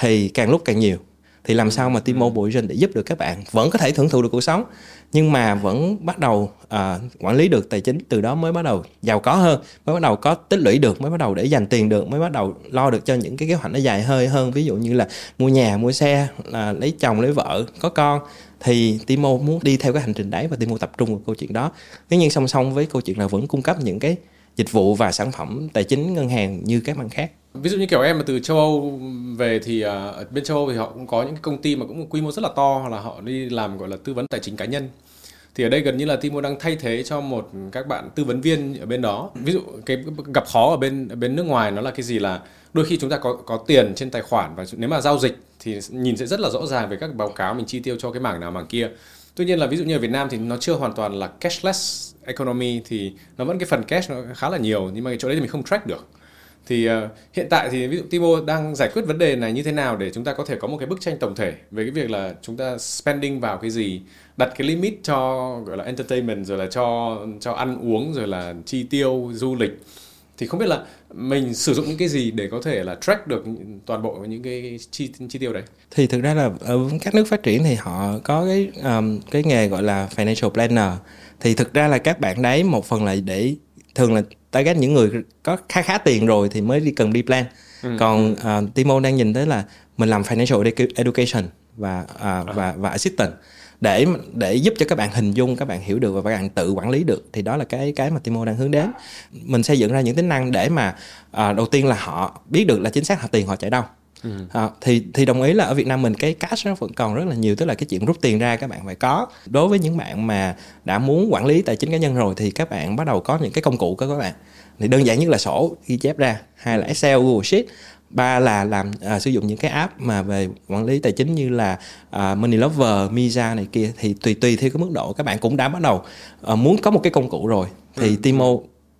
thì càng lúc càng nhiều. Thì làm sao mà Timo Vision để giúp được các bạn vẫn có thể hưởng thụ được cuộc sống, nhưng mà vẫn bắt đầu à, quản lý được tài chính, từ đó mới bắt đầu giàu có hơn, mới bắt đầu có tích lũy được, mới bắt đầu để dành tiền được, mới bắt đầu lo được cho những cái kế hoạch nó dài hơi hơn, ví dụ như là mua nhà, mua xe, là lấy chồng, lấy vợ, có con. Thì Timo muốn đi theo cái hành trình đấy và Timo tập trung vào câu chuyện đó. Tuy nhiên song song với câu chuyện là vẫn cung cấp những cái dịch vụ và sản phẩm tài chính ngân hàng như các bạn khác. Ví dụ như kiểu em mà từ châu Âu về thì ở bên châu Âu thì họ cũng có những công ty mà cũng quy mô rất là to, hoặc là họ đi làm gọi là tư vấn tài chính cá nhân. Thì ở đây gần như là Timo đang thay thế cho một các bạn tư vấn viên ở bên đó. Ví dụ cái gặp khó ở bên ở bên nước ngoài nó là cái gì, là đôi khi chúng ta có có tiền trên tài khoản và nếu mà giao dịch thì nhìn sẽ rất là rõ ràng về các báo cáo mình chi tiêu cho cái mảng nào mảng kia. Tuy nhiên là ví dụ như ở Việt Nam thì nó chưa hoàn toàn là cashless economy, thì nó vẫn cái phần cash nó khá là nhiều, nhưng mà cái chỗ đấy thì mình không track được. Thì uh, hiện tại thì ví dụ Timo đang giải quyết vấn đề này như thế nào để chúng ta có thể có một cái bức tranh tổng thể về cái việc là chúng ta spending vào cái gì, đặt cái limit cho gọi là entertainment, rồi là cho cho ăn uống, rồi là chi tiêu du lịch. Thì không biết là mình sử dụng những cái gì để có thể là track được toàn bộ những cái chi, chi tiêu đấy. Thì thực ra là ở các nước phát triển thì họ có cái um, cái nghề gọi là financial planner. Thì thực ra là các bạn đấy một phần là để thường là target những người có khá khá tiền rồi thì mới đi cần đi plan. Ừ. Còn uh, Timo đang nhìn tới là mình làm financial education và uh, à. và và assistant để để giúp cho các bạn hình dung, các bạn hiểu được và các bạn tự quản lý được. Thì đó là cái cái mà Timo đang hướng đến. Mình xây dựng ra những tính năng để mà uh, đầu tiên là họ biết được là chính xác là tiền họ chảy đâu. Ừ. À, thì thì đồng ý là ở Việt Nam mình cái cash nó vẫn còn rất là nhiều, tức là cái chuyện rút tiền ra các bạn phải có. Đối với những bạn mà đã muốn quản lý tài chính cá nhân rồi thì các bạn bắt đầu có những cái công cụ của các bạn. Thì đơn giản nhất là sổ ghi chép ra, hai là Excel, Google Sheet, ba là làm à, sử dụng những cái app mà về quản lý tài chính như là à, Money Lover, Misa này kia. Thì tùy tùy theo cái mức độ các bạn cũng đã bắt đầu à, muốn có một cái công cụ rồi thì ừ. Timo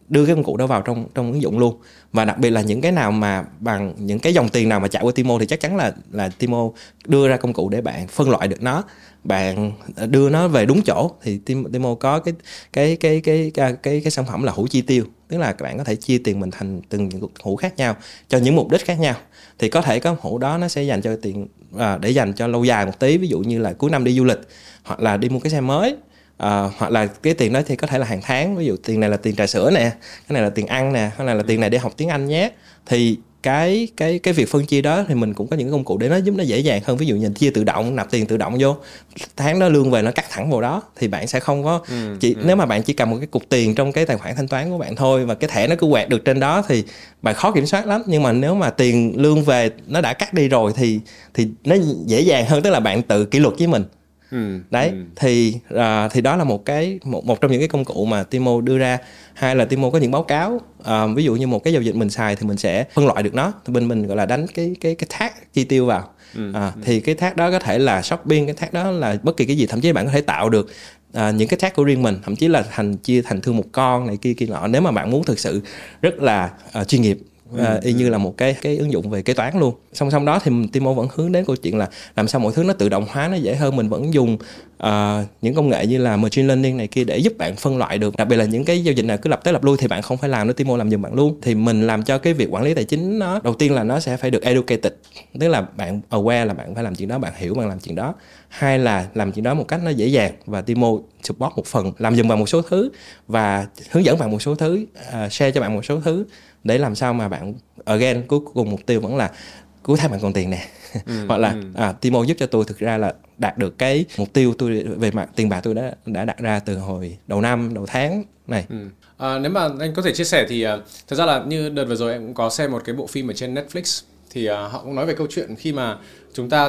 đưa cái công cụ đó vào trong trong ứng dụng luôn. Và đặc biệt là những cái nào mà bằng những cái dòng tiền nào mà chạy qua Timo thì chắc chắn là là Timo đưa ra công cụ để bạn phân loại được nó, bạn đưa nó về đúng chỗ. Thì Timo có cái cái cái cái cái cái, cái sản phẩm là hũ chi tiêu, tức là các bạn có thể chia tiền mình thành từng những hũ khác nhau cho những mục đích khác nhau. Thì có thể có hũ đó nó sẽ dành cho tiền à, để dành cho lâu dài một tí, ví dụ như là cuối năm đi du lịch hoặc là đi mua cái xe mới. À, hoặc là cái tiền đó thì có thể là hàng tháng, ví dụ tiền này là tiền trà sữa nè, cái này là tiền ăn nè, cái này là tiền này để học tiếng Anh nhé. Thì cái cái cái việc phân chia đó thì mình cũng có những công cụ để nó giúp nó dễ dàng hơn. Ví dụ như chia tự động, nạp tiền tự động vô, tháng đó lương về nó cắt thẳng vào đó thì bạn sẽ không có ừ, chỉ, ừ. Nếu mà bạn chỉ cầm một cái cục tiền trong cái tài khoản thanh toán của bạn thôi và cái thẻ nó cứ quẹt được trên đó thì bạn khó kiểm soát lắm. Nhưng mà nếu mà tiền lương về nó đã cắt đi rồi thì thì nó dễ dàng hơn, tức là bạn tự kỷ luật với mình. Ừ, đấy ừ. thì uh, thì đó là một cái một một trong những cái công cụ mà Timo đưa ra. Hai là Timo có những báo cáo, uh, ví dụ như một cái giao dịch mình xài thì mình sẽ phân loại được nó, thì bên mình gọi là đánh cái cái cái tag chi tiêu vào. ừ, uh, ừ. Thì cái tag đó có thể là shopping, cái tag đó là bất kỳ cái gì, thậm chí bạn có thể tạo được uh, những cái tag của riêng mình, thậm chí là thành chia thành thương một con này kia kia nọ, nếu mà bạn muốn thực sự rất là uh, chuyên nghiệp. À, y như là một cái cái ứng dụng về kế toán luôn. Song song đó thì Timo vẫn hướng đến câu chuyện là làm sao mọi thứ nó tự động hóa, nó dễ hơn. Mình vẫn dùng uh, những công nghệ như là machine learning này kia để giúp bạn phân loại được. Đặc biệt là những cái giao dịch này cứ lặp tới lặp lui thì bạn không phải làm nữa, Timo làm giùm bạn luôn. Thì mình làm cho cái việc quản lý tài chính nó đầu tiên là nó sẽ phải được educated, tức là bạn aware là bạn phải làm chuyện đó, bạn hiểu bạn làm chuyện đó. Hai là làm chuyện đó một cách nó dễ dàng và Timo support một phần, làm giùm bạn một số thứ và hướng dẫn bạn một số thứ, uh, share cho bạn một số thứ để làm sao mà bạn again cuối cùng mục tiêu vẫn là cuối tháng bạn còn tiền nè. ừ, hoặc là ừ. à, Timo giúp cho tôi thực ra là đạt được cái mục tiêu tôi về mặt tiền bạc tôi đã đã đặt ra từ hồi đầu năm, đầu tháng này. ừ. à, nếu mà anh có thể chia sẻ thì uh, thật ra là như đợt vừa rồi em cũng có xem một cái bộ phim ở trên Netflix thì uh, họ cũng nói về câu chuyện khi mà chúng ta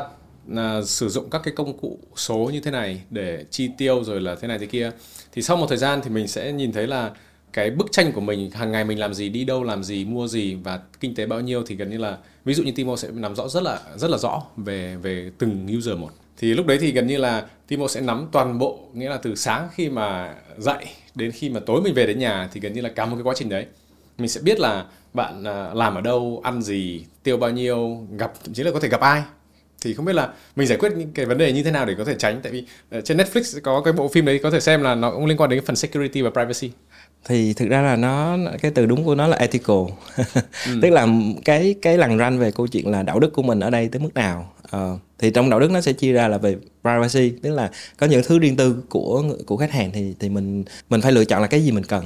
uh, sử dụng các cái công cụ số như thế này để chi tiêu rồi là thế này thế kia thì sau một thời gian thì mình sẽ nhìn thấy là cái bức tranh của mình, hàng ngày mình làm gì, đi đâu làm gì, mua gì và kinh tế bao nhiêu thì gần như là ví dụ như Timo sẽ nắm rõ rất là rất là rõ về về từng user một. Thì lúc đấy thì gần như là Timo sẽ nắm toàn bộ, nghĩa là từ sáng khi mà dậy đến khi mà tối mình về đến nhà thì gần như là cả một cái quá trình đấy. Mình sẽ biết là bạn làm ở đâu, ăn gì, tiêu bao nhiêu, gặp thậm chí là có thể gặp ai. Thì không biết là mình giải quyết những cái vấn đề như thế nào để có thể tránh, tại vì trên Netflix có cái bộ phim đấy có thể xem là nó cũng liên quan đến cái phần security và privacy. Thì thực ra là nó cái từ đúng của nó là ethical. ừ. Tức là cái cái lằn ranh về câu chuyện là đạo đức của mình ở đây tới mức nào, Ờ, thì trong đạo đức nó sẽ chia ra là về privacy, tức là có những thứ riêng tư của của khách hàng thì thì mình mình phải lựa chọn là cái gì mình cần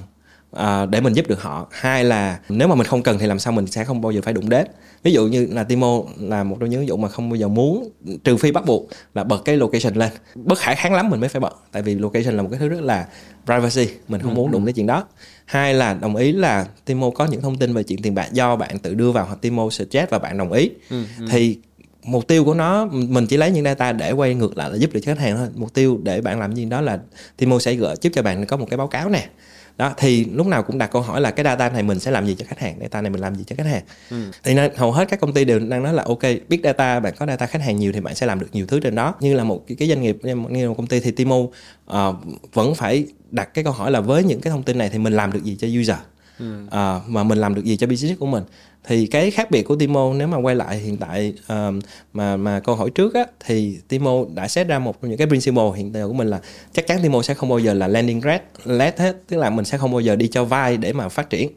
à, để mình giúp được họ. Hai là nếu mà mình không cần thì làm sao mình sẽ không bao giờ phải đụng đến. Ví dụ như là Timo là một trong những ứng dụng mà không bao giờ muốn, trừ phi bắt buộc, là bật cái location lên. Bất khả kháng lắm mình mới phải bật, tại vì location là một cái thứ rất là privacy, mình không ừ. muốn đụng tới chuyện đó. Hai là đồng ý là Timo có những thông tin về chuyện tiền bạc do bạn tự đưa vào hoặc Timo suggest và bạn đồng ý. ừ. Thì mục tiêu của nó, mình chỉ lấy những data để quay ngược lại là giúp được cho khách hàng thôi. Mục tiêu để bạn làm gì đó là Timo sẽ gửi giúp cho bạn có một cái báo cáo nè. Đó, thì lúc nào cũng đặt câu hỏi là cái data này mình sẽ làm gì cho khách hàng, data này mình làm gì cho khách hàng. ừ. Thì nên hầu hết các công ty đều đang nói là ok, big data, bạn có data khách hàng nhiều thì bạn sẽ làm được nhiều thứ trên đó. Như là một cái doanh nghiệp, như là một công ty thì Timo uh, vẫn phải đặt cái câu hỏi là với những cái thông tin này thì mình làm được gì cho user, ừ. uh, mà mình làm được gì cho business của mình. Thì cái khác biệt của Timo nếu mà quay lại hiện tại uh, mà mà câu hỏi trước á, thì Timo đã set ra một trong những cái principle hiện tại của mình là chắc chắn Timo sẽ không bao giờ là lending led hết, tức là mình sẽ không bao giờ đi cho vay để mà phát triển.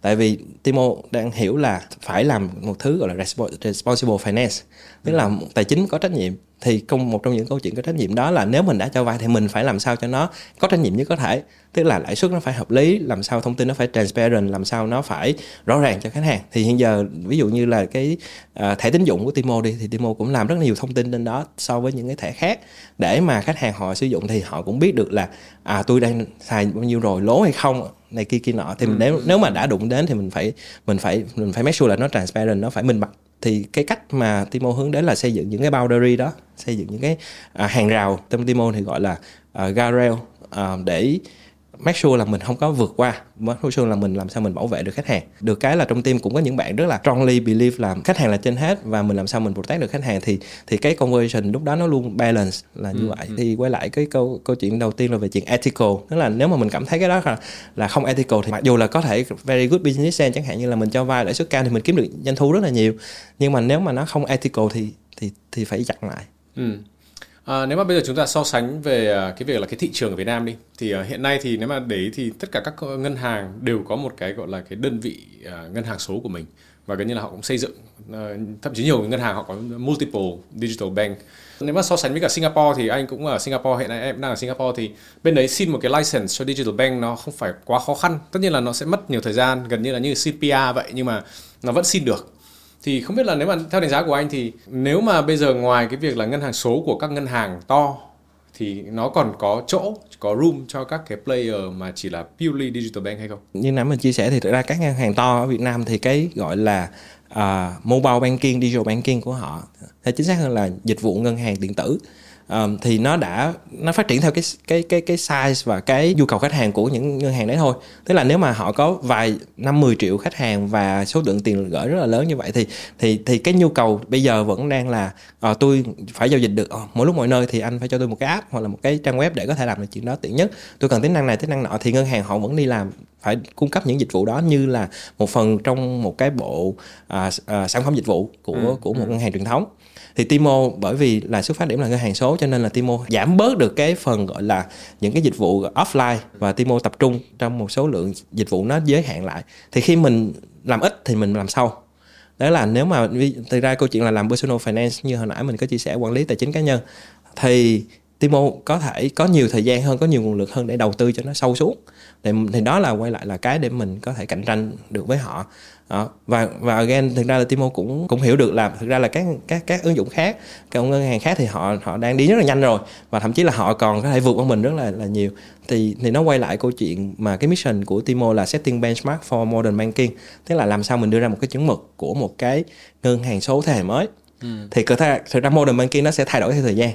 Tại vì Timo đang hiểu là phải làm một thứ gọi là responsible finance, tức là tài chính có trách nhiệm. Thì một trong những câu chuyện có trách nhiệm đó là nếu mình đã cho vay thì mình phải làm sao cho nó có trách nhiệm nhất có thể, tức là lãi suất nó phải hợp lý, làm sao thông tin nó phải transparent, làm sao nó phải rõ ràng cho khách hàng. Thì hiện giờ ví dụ như là cái uh, thẻ tín dụng của Timo đi, thì Timo cũng làm rất là nhiều thông tin lên đó so với những cái thẻ khác, để mà khách hàng họ sử dụng thì họ cũng biết được là à, tôi đang xài bao nhiêu rồi, lố hay không này kia kia nọ. Thì mình nếu nếu mà đã đụng đến thì mình phải mình phải mình phải make sure là nó transparent, nó phải minh bạch. Thì cái cách mà Timo hướng đến là xây dựng những cái boundary đó, xây dựng những cái à, hàng rào, trong Timo thì gọi là à, guardrail, à, để make sure là mình không có vượt qua, make sure là mình làm sao mình bảo vệ được khách hàng. Được cái là trong team cũng có những bạn rất là strongly believe là khách hàng là trên hết và mình làm sao mình protect được khách hàng, thì thì cái conversation lúc đó nó luôn balance là như ừ, vậy. ừ. Thì quay lại cái câu câu chuyện đầu tiên là về chuyện ethical, tức là nếu mà mình cảm thấy cái đó là, là không ethical thì mặc dù là có thể very good business sense, chẳng hạn như là mình cho vay lãi suất cao thì mình kiếm được doanh thu rất là nhiều, nhưng mà nếu mà nó không ethical thì thì thì phải chặn lại. ừ. À, nếu mà bây giờ chúng ta so sánh về cái việc là cái thị trường ở Việt Nam đi, thì uh, hiện nay thì nếu mà để ý thì tất cả các ngân hàng đều có một cái gọi là cái đơn vị uh, ngân hàng số của mình, và gần như là họ cũng xây dựng uh, thậm chí nhiều ngân hàng họ có multiple digital bank. Nếu mà so sánh với cả Singapore thì anh cũng ở Singapore, hiện nay em đang ở Singapore, thì bên đấy xin một cái license cho digital bank nó không phải quá khó khăn. Tất nhiên là nó sẽ mất nhiều thời gian, gần như là như xin pê rờ vậy, nhưng mà nó vẫn xin được. Thì không biết là nếu mà theo đánh giá của anh thì nếu mà bây giờ ngoài cái việc là ngân hàng số của các ngân hàng to thì nó còn có chỗ, có room cho các cái player mà chỉ là purely digital bank hay không? Như nãy mình chia sẻ thì thực ra các ngân hàng to ở Việt Nam thì cái gọi là uh, mobile banking, digital banking của họ, hay chính xác hơn là dịch vụ ngân hàng điện tử, Um, thì nó đã nó phát triển theo cái cái cái cái size và cái nhu cầu khách hàng của những ngân hàng đấy thôi. Tức là nếu mà họ có vài năm mười triệu khách hàng và số lượng tiền gửi rất là lớn như vậy thì thì thì cái nhu cầu bây giờ vẫn đang là à, tôi phải giao dịch được à, mỗi lúc mọi nơi, thì anh phải cho tôi một cái app hoặc là một cái trang web để có thể làm được chuyện đó tiện nhất. Tôi cần tính năng này tính năng nọ, thì ngân hàng họ vẫn đi làm, phải cung cấp những dịch vụ đó như là một phần trong một cái bộ à, à, sản phẩm dịch vụ của ừ, của một ừ. ngân hàng truyền thống. Thì Timo bởi vì là xuất phát điểm là ngân hàng số, cho nên là Timo giảm bớt được cái phần gọi là những cái dịch vụ offline, và Timo tập trung trong một số lượng dịch vụ nó giới hạn lại. Thì khi mình làm ít thì mình làm sâu. Đó là nếu mà thực ra câu chuyện là làm personal finance như hồi nãy mình có chia sẻ, quản lý tài chính cá nhân, thì Timo có thể có nhiều thời gian hơn, có nhiều nguồn lực hơn để đầu tư cho nó sâu xuống. Thì, thì đó là quay lại là cái để mình có thể cạnh tranh được với họ. Đó. Và và again thực ra là Timo cũng cũng hiểu được là thực ra là các các các ứng dụng khác, các ngân hàng khác thì họ họ đang đi rất là nhanh rồi, và thậm chí là họ còn có thể vượt qua mình rất là là nhiều. Thì thì nó quay lại câu chuyện mà cái mission của Timo là setting benchmark for modern banking, tức là làm sao mình đưa ra một cái chuẩn mực của một cái ngân hàng số thế hệ mới. Ừ. Thì thực ra, thực ra modern banking nó sẽ thay đổi theo thời gian.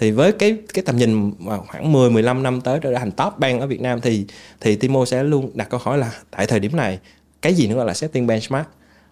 Thì với cái cái tầm nhìn khoảng mười mười lăm năm tới trở thành top bank ở Việt Nam thì thì Timo sẽ luôn đặt câu hỏi là tại thời điểm này cái gì nữa gọi là setting benchmark,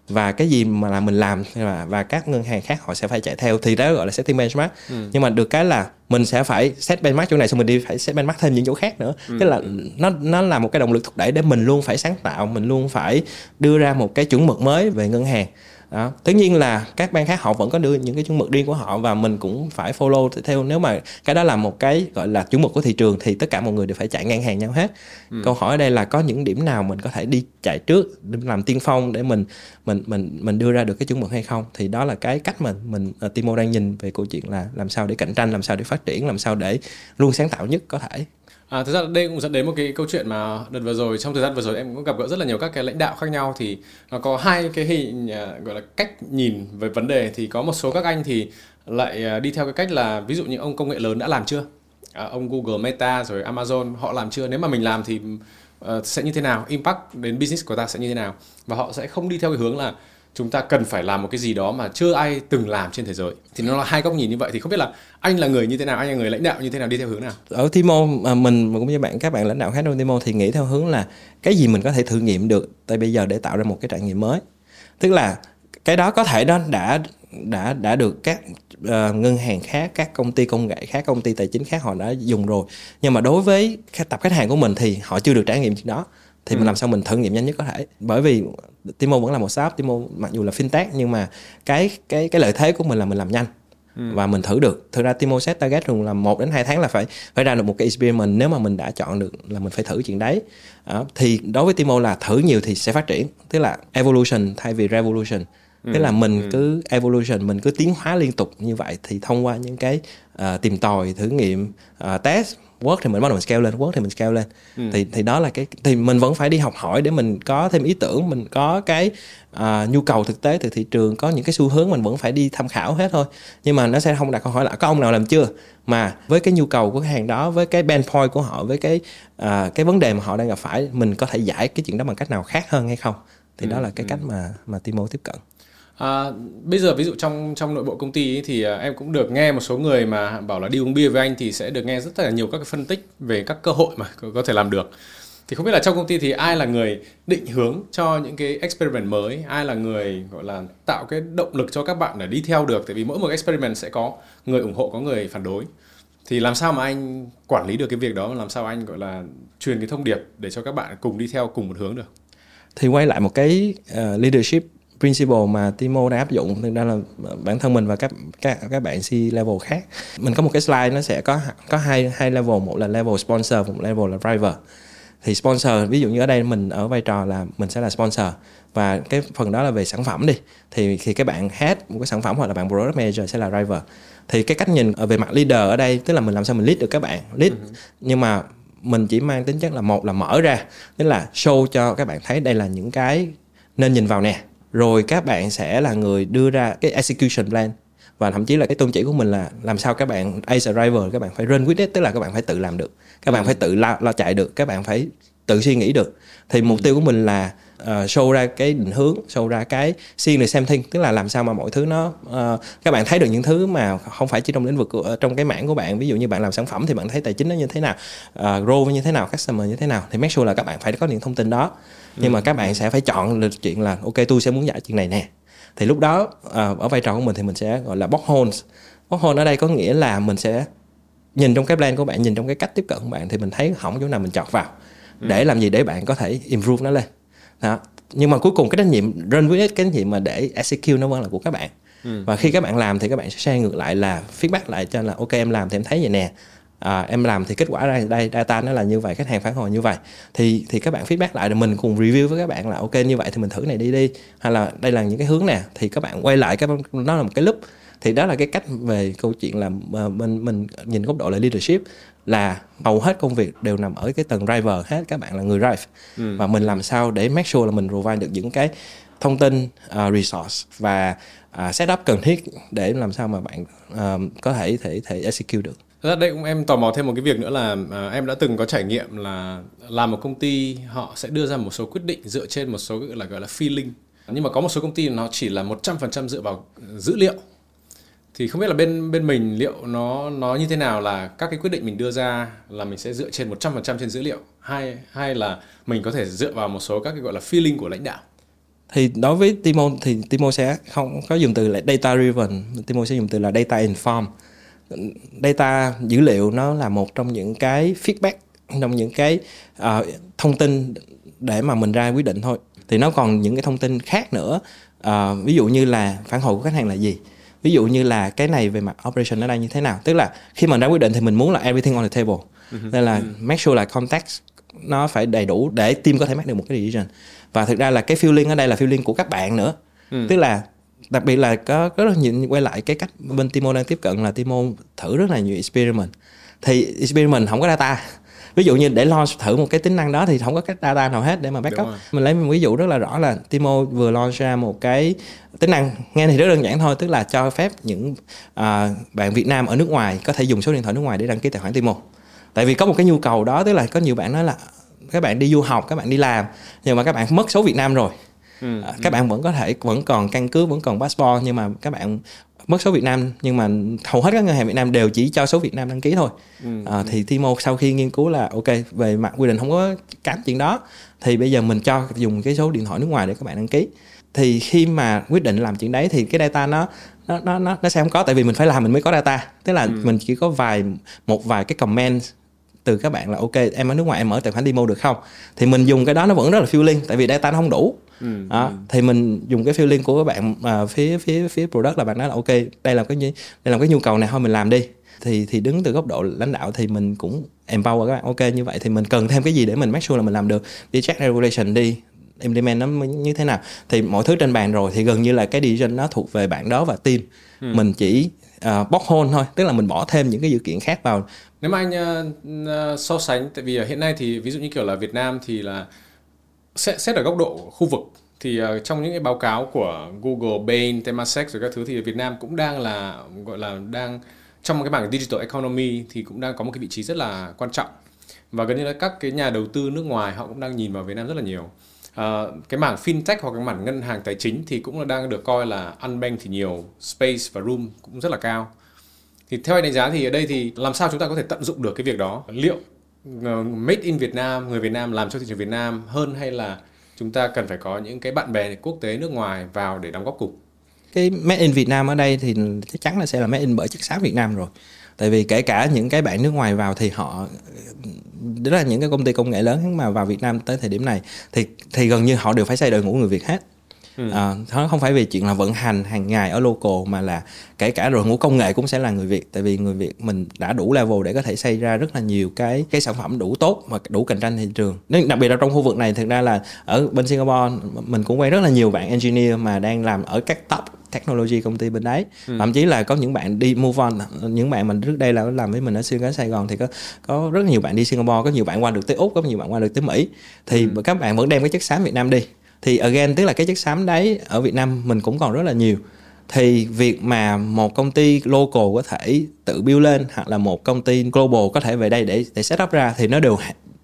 và cái gì mà là mình làm và các ngân hàng khác họ sẽ phải chạy theo, thì đó gọi là setting benchmark. ừ. Nhưng mà được cái là mình sẽ phải set benchmark chỗ này, xong mình đi phải set benchmark thêm những chỗ khác nữa. ừ. Tức là nó nó là một cái động lực thúc đẩy để mình luôn phải sáng tạo, mình luôn phải đưa ra một cái chuẩn mực mới về ngân hàng. Đó. Tất nhiên là các bang khác họ vẫn có đưa những cái chuẩn mực riêng của họ và mình cũng phải follow theo. Nếu mà cái đó là một cái gọi là chuẩn mực của thị trường thì tất cả mọi người đều phải chạy ngang hàng nhau hết. Ừ. Câu hỏi ở đây là có những điểm nào mình có thể đi chạy trước, làm tiên phong để mình mình mình mình đưa ra được cái chuẩn mực hay không? Thì đó là cái cách mình mình uh, Timo đang nhìn về câu chuyện là làm sao để cạnh tranh, làm sao để phát triển, làm sao để luôn sáng tạo nhất có thể. À, thực ra đây cũng dẫn đến một cái câu chuyện mà đợt vừa rồi, trong thời gian vừa rồi em cũng gặp gỡ rất là nhiều các cái lãnh đạo khác nhau, thì nó có hai cái hình gọi là cách nhìn về vấn đề. Thì có một số các anh thì lại đi theo cái cách là ví dụ như ông công nghệ lớn đã làm chưa, à, ông Google, Meta rồi Amazon họ làm chưa, nếu mà mình làm thì uh, sẽ như thế nào, impact đến business của ta sẽ như thế nào. Và họ sẽ không đi theo cái hướng là chúng ta cần phải làm một cái gì đó mà chưa ai từng làm trên thế giới. Thì nó là hai góc nhìn như vậy. Thì không biết là anh là người như thế nào, anh là người lãnh đạo như thế nào, đi theo hướng nào? Ở Timo, mình cũng như bạn, các bạn lãnh đạo khác trong Timo thì nghĩ theo hướng là cái gì mình có thể thử nghiệm được tại bây giờ để tạo ra một cái trải nghiệm mới. Tức là cái đó có thể đó đã đã đã được các uh, ngân hàng khác, các công ty công nghệ khác, công ty tài chính khác họ đã dùng rồi. Nhưng mà đối với tập khách hàng của mình thì họ chưa được trải nghiệm chuyện đó. Thì ừ. mình làm sao mình thử nghiệm nhanh nhất có thể. Bởi vì Timo vẫn là một startup, Timo mặc dù là fintech nhưng mà cái cái cái lợi thế của mình là mình làm nhanh ừ. và mình thử được. Thực ra Timo set target thường là một đến hai tháng là phải phải ra được một cái experiment. Nếu mà mình đã chọn được là mình phải thử chuyện đấy. À, thì đối với Timo là thử nhiều thì sẽ phát triển, tức là evolution thay vì revolution. Tức ừ. là mình ừ. cứ evolution, mình cứ tiến hóa liên tục như vậy, thì thông qua những cái uh, tìm tòi, thử nghiệm, uh, test. Work thì mình bắt đầu mình scale lên, work thì mình scale lên. Ừ. Thì thì đó là cái, thì mình vẫn phải đi học hỏi để mình có thêm ý tưởng, mình có cái uh, nhu cầu thực tế từ thị trường, có những cái xu hướng mình vẫn phải đi tham khảo hết thôi. Nhưng mà nó sẽ không đặt câu hỏi là có ông nào làm chưa, mà với cái nhu cầu của khách hàng đó, với cái pain point của họ, với cái uh, cái vấn đề mà họ đang gặp phải, mình có thể giải cái chuyện đó bằng cách nào khác hơn hay không. Thì ừ. đó là cái ừ. cách mà mà Timo tiếp cận. À, bây giờ ví dụ trong trong nội bộ công ty ấy, thì à, em cũng được nghe một số người mà bảo là đi uống bia với anh thì sẽ được nghe rất là nhiều các cái phân tích về các cơ hội mà có, có thể làm được. Thì không biết là trong công ty thì ai là người định hướng cho những cái experiment mới, ai là người gọi là tạo cái động lực cho các bạn để đi theo được, tại vì mỗi một experiment sẽ có người ủng hộ, có người phản đối. Thì làm sao mà anh quản lý được cái việc đó, làm sao anh gọi là truyền cái thông điệp để cho các bạn cùng đi theo cùng một hướng được? Thì quay lại một cái uh, leadership principle mà Timo đã áp dụng, thực ra là bản thân mình và các các các bạn C-level khác. Mình có một cái slide, nó sẽ có có hai hai level, một là level sponsor, một level là driver. Thì sponsor, ví dụ như ở đây mình ở vai trò là mình sẽ là sponsor và cái phần đó là về sản phẩm đi. Thì khi các bạn head một cái sản phẩm hoặc là bạn product manager sẽ là driver. Thì cái cách nhìn về mặt leader ở đây, tức là mình làm sao mình lead được các bạn, lead uh-huh. nhưng mà mình chỉ mang tính chất là một là mở ra, tức là show cho các bạn thấy đây là những cái nên nhìn vào nè. Rồi các bạn sẽ là người đưa ra cái execution plan. Và thậm chí là cái tôn chỉ của mình là làm sao các bạn as a driver, các bạn phải run with it, tức là các bạn phải tự làm được, các bạn phải tự lo, lo chạy được, các bạn phải tự suy nghĩ được. Thì mục tiêu của mình là uh, show ra cái định hướng, show ra cái seeing the same thing, tức là làm sao mà mọi thứ nó uh, các bạn thấy được những thứ mà không phải chỉ trong lĩnh vực của, trong cái mảng của bạn. Ví dụ như bạn làm sản phẩm thì bạn thấy tài chính nó như thế nào, uh, growth như thế nào, customer như thế nào, thì make sure là các bạn phải có những thông tin đó. Nhưng mà các bạn sẽ phải chọn được chuyện là ok, tôi sẽ muốn giải chuyện này nè. Thì lúc đó ở vai trò của mình thì mình sẽ gọi là box holes. Box holes ở đây có nghĩa là mình sẽ nhìn trong cái plan của bạn, nhìn trong cái cách tiếp cận của bạn, thì mình thấy hỏng chỗ nào mình chọt vào. Để làm gì để bạn có thể improve nó lên đó. Nhưng mà cuối cùng cái trách nhiệm run with it, cái trách nhiệm mà để execute nó vẫn là của các bạn. Và khi các bạn làm thì các bạn sẽ share ngược lại, là feedback lại cho là ok, em làm thì em thấy vậy nè. À, em làm thì kết quả ra đây, data nó là như vậy, khách hàng phản hồi như vậy, thì thì các bạn feedback lại rồi mình cùng review với các bạn là ok, như vậy thì mình thử này đi đi, hay là đây là những cái hướng nè, thì các bạn quay lại, các bạn, nó là một cái loop. Thì đó là cái cách về câu chuyện là mình mình nhìn góc độ là leadership, là hầu hết công việc đều nằm ở cái tầng driver hết, các bạn là người drive ừ. và mình làm sao để make sure là mình provide được những cái thông tin, uh, resource và uh, setup cần thiết để làm sao mà bạn uh, có thể thể thể execute được. Thật ra đây cũng em tò mò thêm một cái việc nữa là à, em đã từng có trải nghiệm là làm một công ty họ sẽ đưa ra một số quyết định dựa trên một số gọi là, gọi là feeling. Nhưng mà có một số công ty nó chỉ là một trăm phần trăm dựa vào dữ liệu. Thì không biết là bên bên mình liệu nó nó như thế nào, là các cái quyết định mình đưa ra là mình sẽ dựa trên một trăm phần trăm trên dữ liệu, hay hay là mình có thể dựa vào một số các cái gọi là feeling của lãnh đạo. Thì đối với Timo thì Timo sẽ không có dùng từ là data driven, Timo sẽ dùng từ là data informed. Data, dữ liệu nó là một trong những cái feedback, trong những cái uh, thông tin để mà mình ra quyết định thôi. Thì nó còn những cái thông tin khác nữa à, ví dụ như là phản hồi của khách hàng là gì, ví dụ như là cái này về mặt operation ở đây như thế nào. Tức là khi mình ra quyết định thì mình muốn là everything on the table, nên là make sure là context nó phải đầy đủ để team có thể make được một cái decision. Và thực ra là cái feeling ở đây là feeling của các bạn nữa. Ừ. Tức là đặc biệt là có rất là nhiều, quay lại cái cách bên Timo đang tiếp cận là Timo thử rất là nhiều experiment. Thì experiment không có data. Ví dụ như để launch thử một cái tính năng đó thì không có cái data nào hết để mà backup. Mình lấy một ví dụ rất là rõ là Timo vừa launch ra một cái tính năng nghe thì rất đơn giản thôi, tức là cho phép những uh, bạn Việt Nam ở nước ngoài có thể dùng số điện thoại nước ngoài để đăng ký tài khoản Timo. Tại vì có một cái nhu cầu đó, tức là có nhiều bạn nói là các bạn đi du học, các bạn đi làm nhưng mà các bạn mất số Việt Nam rồi. Ừ, các ừ. bạn vẫn có thể vẫn còn căn cước, vẫn còn passport nhưng mà các bạn mất số Việt Nam, nhưng mà hầu hết các ngân hàng Việt Nam đều chỉ cho số Việt Nam đăng ký thôi. Ừ, à, thì Timo sau khi nghiên cứu là ok, về mặt quy định không có cấm chuyện đó, thì bây giờ mình cho dùng cái số điện thoại nước ngoài để các bạn đăng ký. Thì khi mà quyết định làm chuyện đấy thì cái data nó nó nó nó, nó sẽ không có, tại vì mình phải làm mình mới có data. Tức là ừ. mình chỉ có vài một vài cái comment từ các bạn là ok, em ở nước ngoài em mở tài khoản Timo được không? Thì mình dùng cái đó nó vẫn rất là feeling, tại vì data nó không đủ. Ừ, đó. Ừ. Thì mình dùng cái feeling của các bạn à, phía phía phía product là bạn nói là ok, đây là cái đây là cái nhu cầu này thôi mình làm đi. Thì thì đứng từ góc độ lãnh đạo thì mình cũng empower các bạn. Ok, như vậy thì mình cần thêm cái gì để mình make sure là mình làm được, đi check regulation đi, implement nó như thế nào. Thì mọi thứ trên bàn rồi thì gần như là cái decision nó thuộc về bạn đó và team. Ừ. Mình chỉ uh, box hole thôi, tức là mình bỏ thêm những cái dữ kiện khác vào. Nếu mà anh uh, so sánh, tại vì hiện nay thì ví dụ như kiểu là Việt Nam thì là xét ở góc độ khu vực thì uh, trong những cái báo cáo của Google, Bain, Temasek rồi các thứ thì Việt Nam cũng đang là gọi là đang trong cái bảng digital economy thì cũng đang có một cái vị trí rất là quan trọng, và gần như là các cái nhà đầu tư nước ngoài họ cũng đang nhìn vào Việt Nam rất là nhiều. Uh, cái mảng fintech hoặc cái mảng ngân hàng tài chính thì cũng là đang được coi là unbank thì nhiều space và room cũng rất là cao. Thì theo anh đánh giá thì ở đây thì làm sao chúng ta có thể tận dụng được cái việc đó? Liệu made in Việt Nam, người Việt Nam làm cho thị trường Việt Nam hơn, hay là chúng ta cần phải có những cái bạn bè quốc tế nước ngoài vào để đóng góp cùng? Cái made in Việt Nam ở đây thì chắc chắn là sẽ là made in bởi chất xám Việt Nam rồi. Tại vì kể cả những cái bạn nước ngoài vào thì họ, đó là những cái công ty công nghệ lớn mà vào Việt Nam tới thời điểm này thì, thì gần như họ đều phải xây đội ngũ người Việt hết. Ừ. À, không phải vì chuyện là vận hành hàng ngày ở local, mà là kể cả đội ngũ công nghệ cũng sẽ là người Việt. Tại vì người Việt mình đã đủ level để có thể xây ra rất là nhiều cái, cái sản phẩm đủ tốt và đủ cạnh tranh thị trường. Nên đặc biệt là trong khu vực này, thực ra là ở bên Singapore mình cũng quen rất là nhiều bạn engineer mà đang làm ở các top technology công ty bên đấy. Ừ. Thậm chí là có những bạn đi move on, những bạn mình trước đây là làm với mình ở Singapore, Sài Gòn thì có, có rất nhiều bạn đi Singapore, có nhiều bạn qua được tới Úc, có nhiều bạn qua được tới Mỹ. Thì ừ. các bạn vẫn đem cái chất xám Việt Nam đi. Thì again, tức là cái chất xám đấy ở Việt Nam mình cũng còn rất là nhiều. Thì việc mà một công ty local có thể tự build lên, hoặc là một công ty global có thể về đây để, để set up ra, thì nó đều,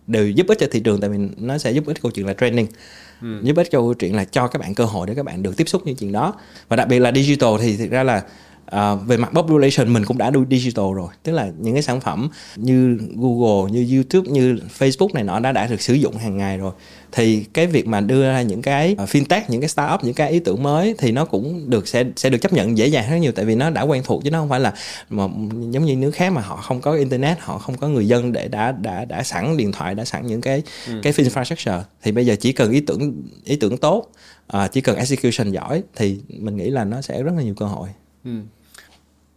đều giúp ích cho thị trường. Tại vì nó sẽ giúp ích câu chuyện là training, ừ. giúp ích câu chuyện là cho các bạn cơ hội để các bạn được tiếp xúc những chuyện đó. Và đặc biệt là digital thì thực ra là Uh, về mặt population mình cũng đã đu digital rồi. Tức là những cái sản phẩm như Google, như YouTube, như Facebook này nọ đã đã được sử dụng hàng ngày rồi. Thì cái việc mà đưa ra những cái uh, fintech, những cái startup, những cái ý tưởng mới thì nó cũng được sẽ sẽ được chấp nhận dễ dàng rất nhiều, tại vì nó đã quen thuộc, chứ nó không phải là mà, giống như nước khác mà họ không có internet, họ không có người dân để đã đã đã sẵn điện thoại, đã sẵn những cái ừ. cái infrastructure. Thì bây giờ chỉ cần ý tưởng ý tưởng tốt, uh, chỉ cần execution giỏi thì mình nghĩ là nó sẽ rất là nhiều cơ hội. Ừ.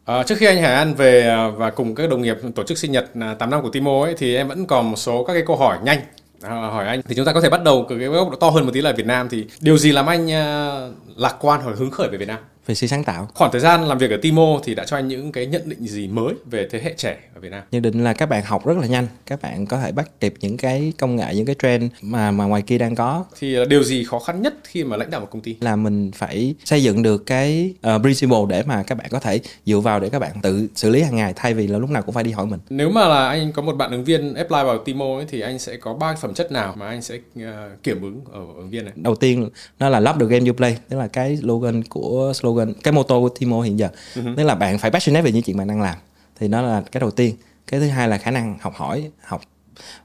À, trước khi anh Hải An về và cùng các đồng nghiệp tổ chức sinh nhật tám năm của Timo ấy, thì em vẫn còn một số các cái câu hỏi nhanh à, hỏi anh. Thì chúng ta có thể bắt đầu từ cái góc độ to hơn một tí là Việt Nam. Thì điều gì làm anh uh, lạc quan hoặc hứng khởi về Việt Nam? Về sự sáng tạo. Khoảng thời gian làm việc ở Timo thì đã cho anh những cái nhận định gì mới về thế hệ trẻ ở Việt Nam? Nhận định là các bạn học rất là nhanh, các bạn có thể bắt kịp những cái công nghệ, những cái trend mà mà ngoài kia đang có. Thì điều gì khó khăn nhất khi mà lãnh đạo một công ty? Là mình phải xây dựng được cái uh, principle để mà các bạn có thể dựa vào để các bạn tự xử lý hàng ngày, thay vì là lúc nào cũng phải đi hỏi mình. Nếu mà là anh có một bạn ứng viên apply vào Timo ấy, thì anh sẽ có ba phẩm chất nào mà anh sẽ uh, kiểm ứng ở ứng viên này? Đầu tiên nó là love the game you play, tức là cái slogan của slogan cái motto của Timo hiện giờ, uh-huh. tức là bạn phải passionate về những chuyện bạn đang làm, thì đó là cái đầu tiên. Cái thứ hai là khả năng học hỏi, học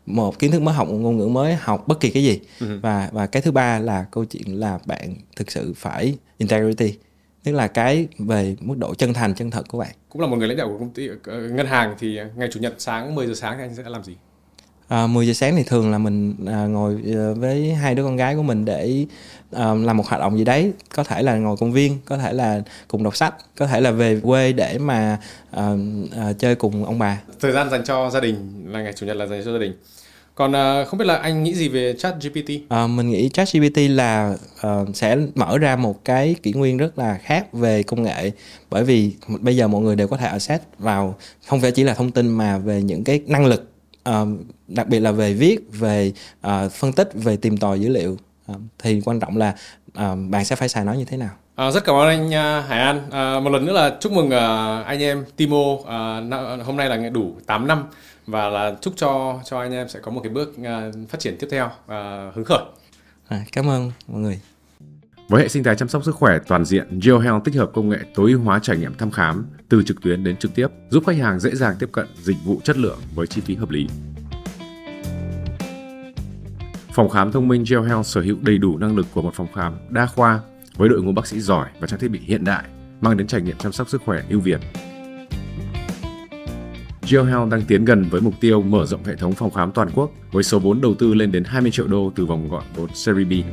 một kiến thức mới, học một ngôn ngữ mới, học bất kỳ cái gì, uh-huh. và và cái thứ ba là câu chuyện là bạn thực sự phải integrity, tức là cái về mức độ chân thành, chân thật của bạn. Cũng là một người lãnh đạo của công ty ngân hàng thì ngày chủ nhật sáng mười giờ sáng thì anh sẽ làm gì? à, mười giờ sáng thì thường là mình à, ngồi với hai đứa con gái của mình để à, làm một hoạt động gì đấy, có thể là ngồi công viên, có thể là cùng đọc sách, có thể là về quê để mà à, à, chơi cùng ông bà. Thời gian dành cho gia đình là ngày chủ nhật là dành cho gia đình. Còn uh, không biết là anh nghĩ gì về ChatGPT? À, mình nghĩ ChatGPT là uh, sẽ mở ra một cái kỷ nguyên rất là khác về công nghệ, bởi vì bây giờ mọi người đều có thể access vào không phải chỉ là thông tin mà về những cái năng lực, uh, đặc biệt là về viết, về uh, phân tích, về tìm tòi dữ liệu. Uh, thì quan trọng là uh, bạn sẽ phải xài nó như thế nào. À, rất cảm ơn anh uh, Hải An. Uh, một lần nữa là chúc mừng uh, anh em Timo uh, hôm nay là đủ tám năm. Và là chúc cho, cho anh em sẽ có một cái bước uh, phát triển tiếp theo uh, hứng khởi. À, cảm ơn mọi người. Với hệ sinh thái chăm sóc sức khỏe toàn diện, GeoHealth tích hợp công nghệ tối ưu hóa trải nghiệm thăm khám từ trực tuyến đến trực tiếp, giúp khách hàng dễ dàng tiếp cận dịch vụ chất lượng với chi phí hợp lý. Phòng khám thông minh GeoHealth sở hữu đầy đủ năng lực của một phòng khám đa khoa với đội ngũ bác sĩ giỏi và trang thiết bị hiện đại, mang đến trải nghiệm chăm sóc sức khỏe ưu việt. GeoHealth đang tiến gần với mục tiêu mở rộng hệ thống phòng khám toàn quốc với số vốn đầu tư lên đến hai mươi triệu đô từ vòng gọi vốn Series B.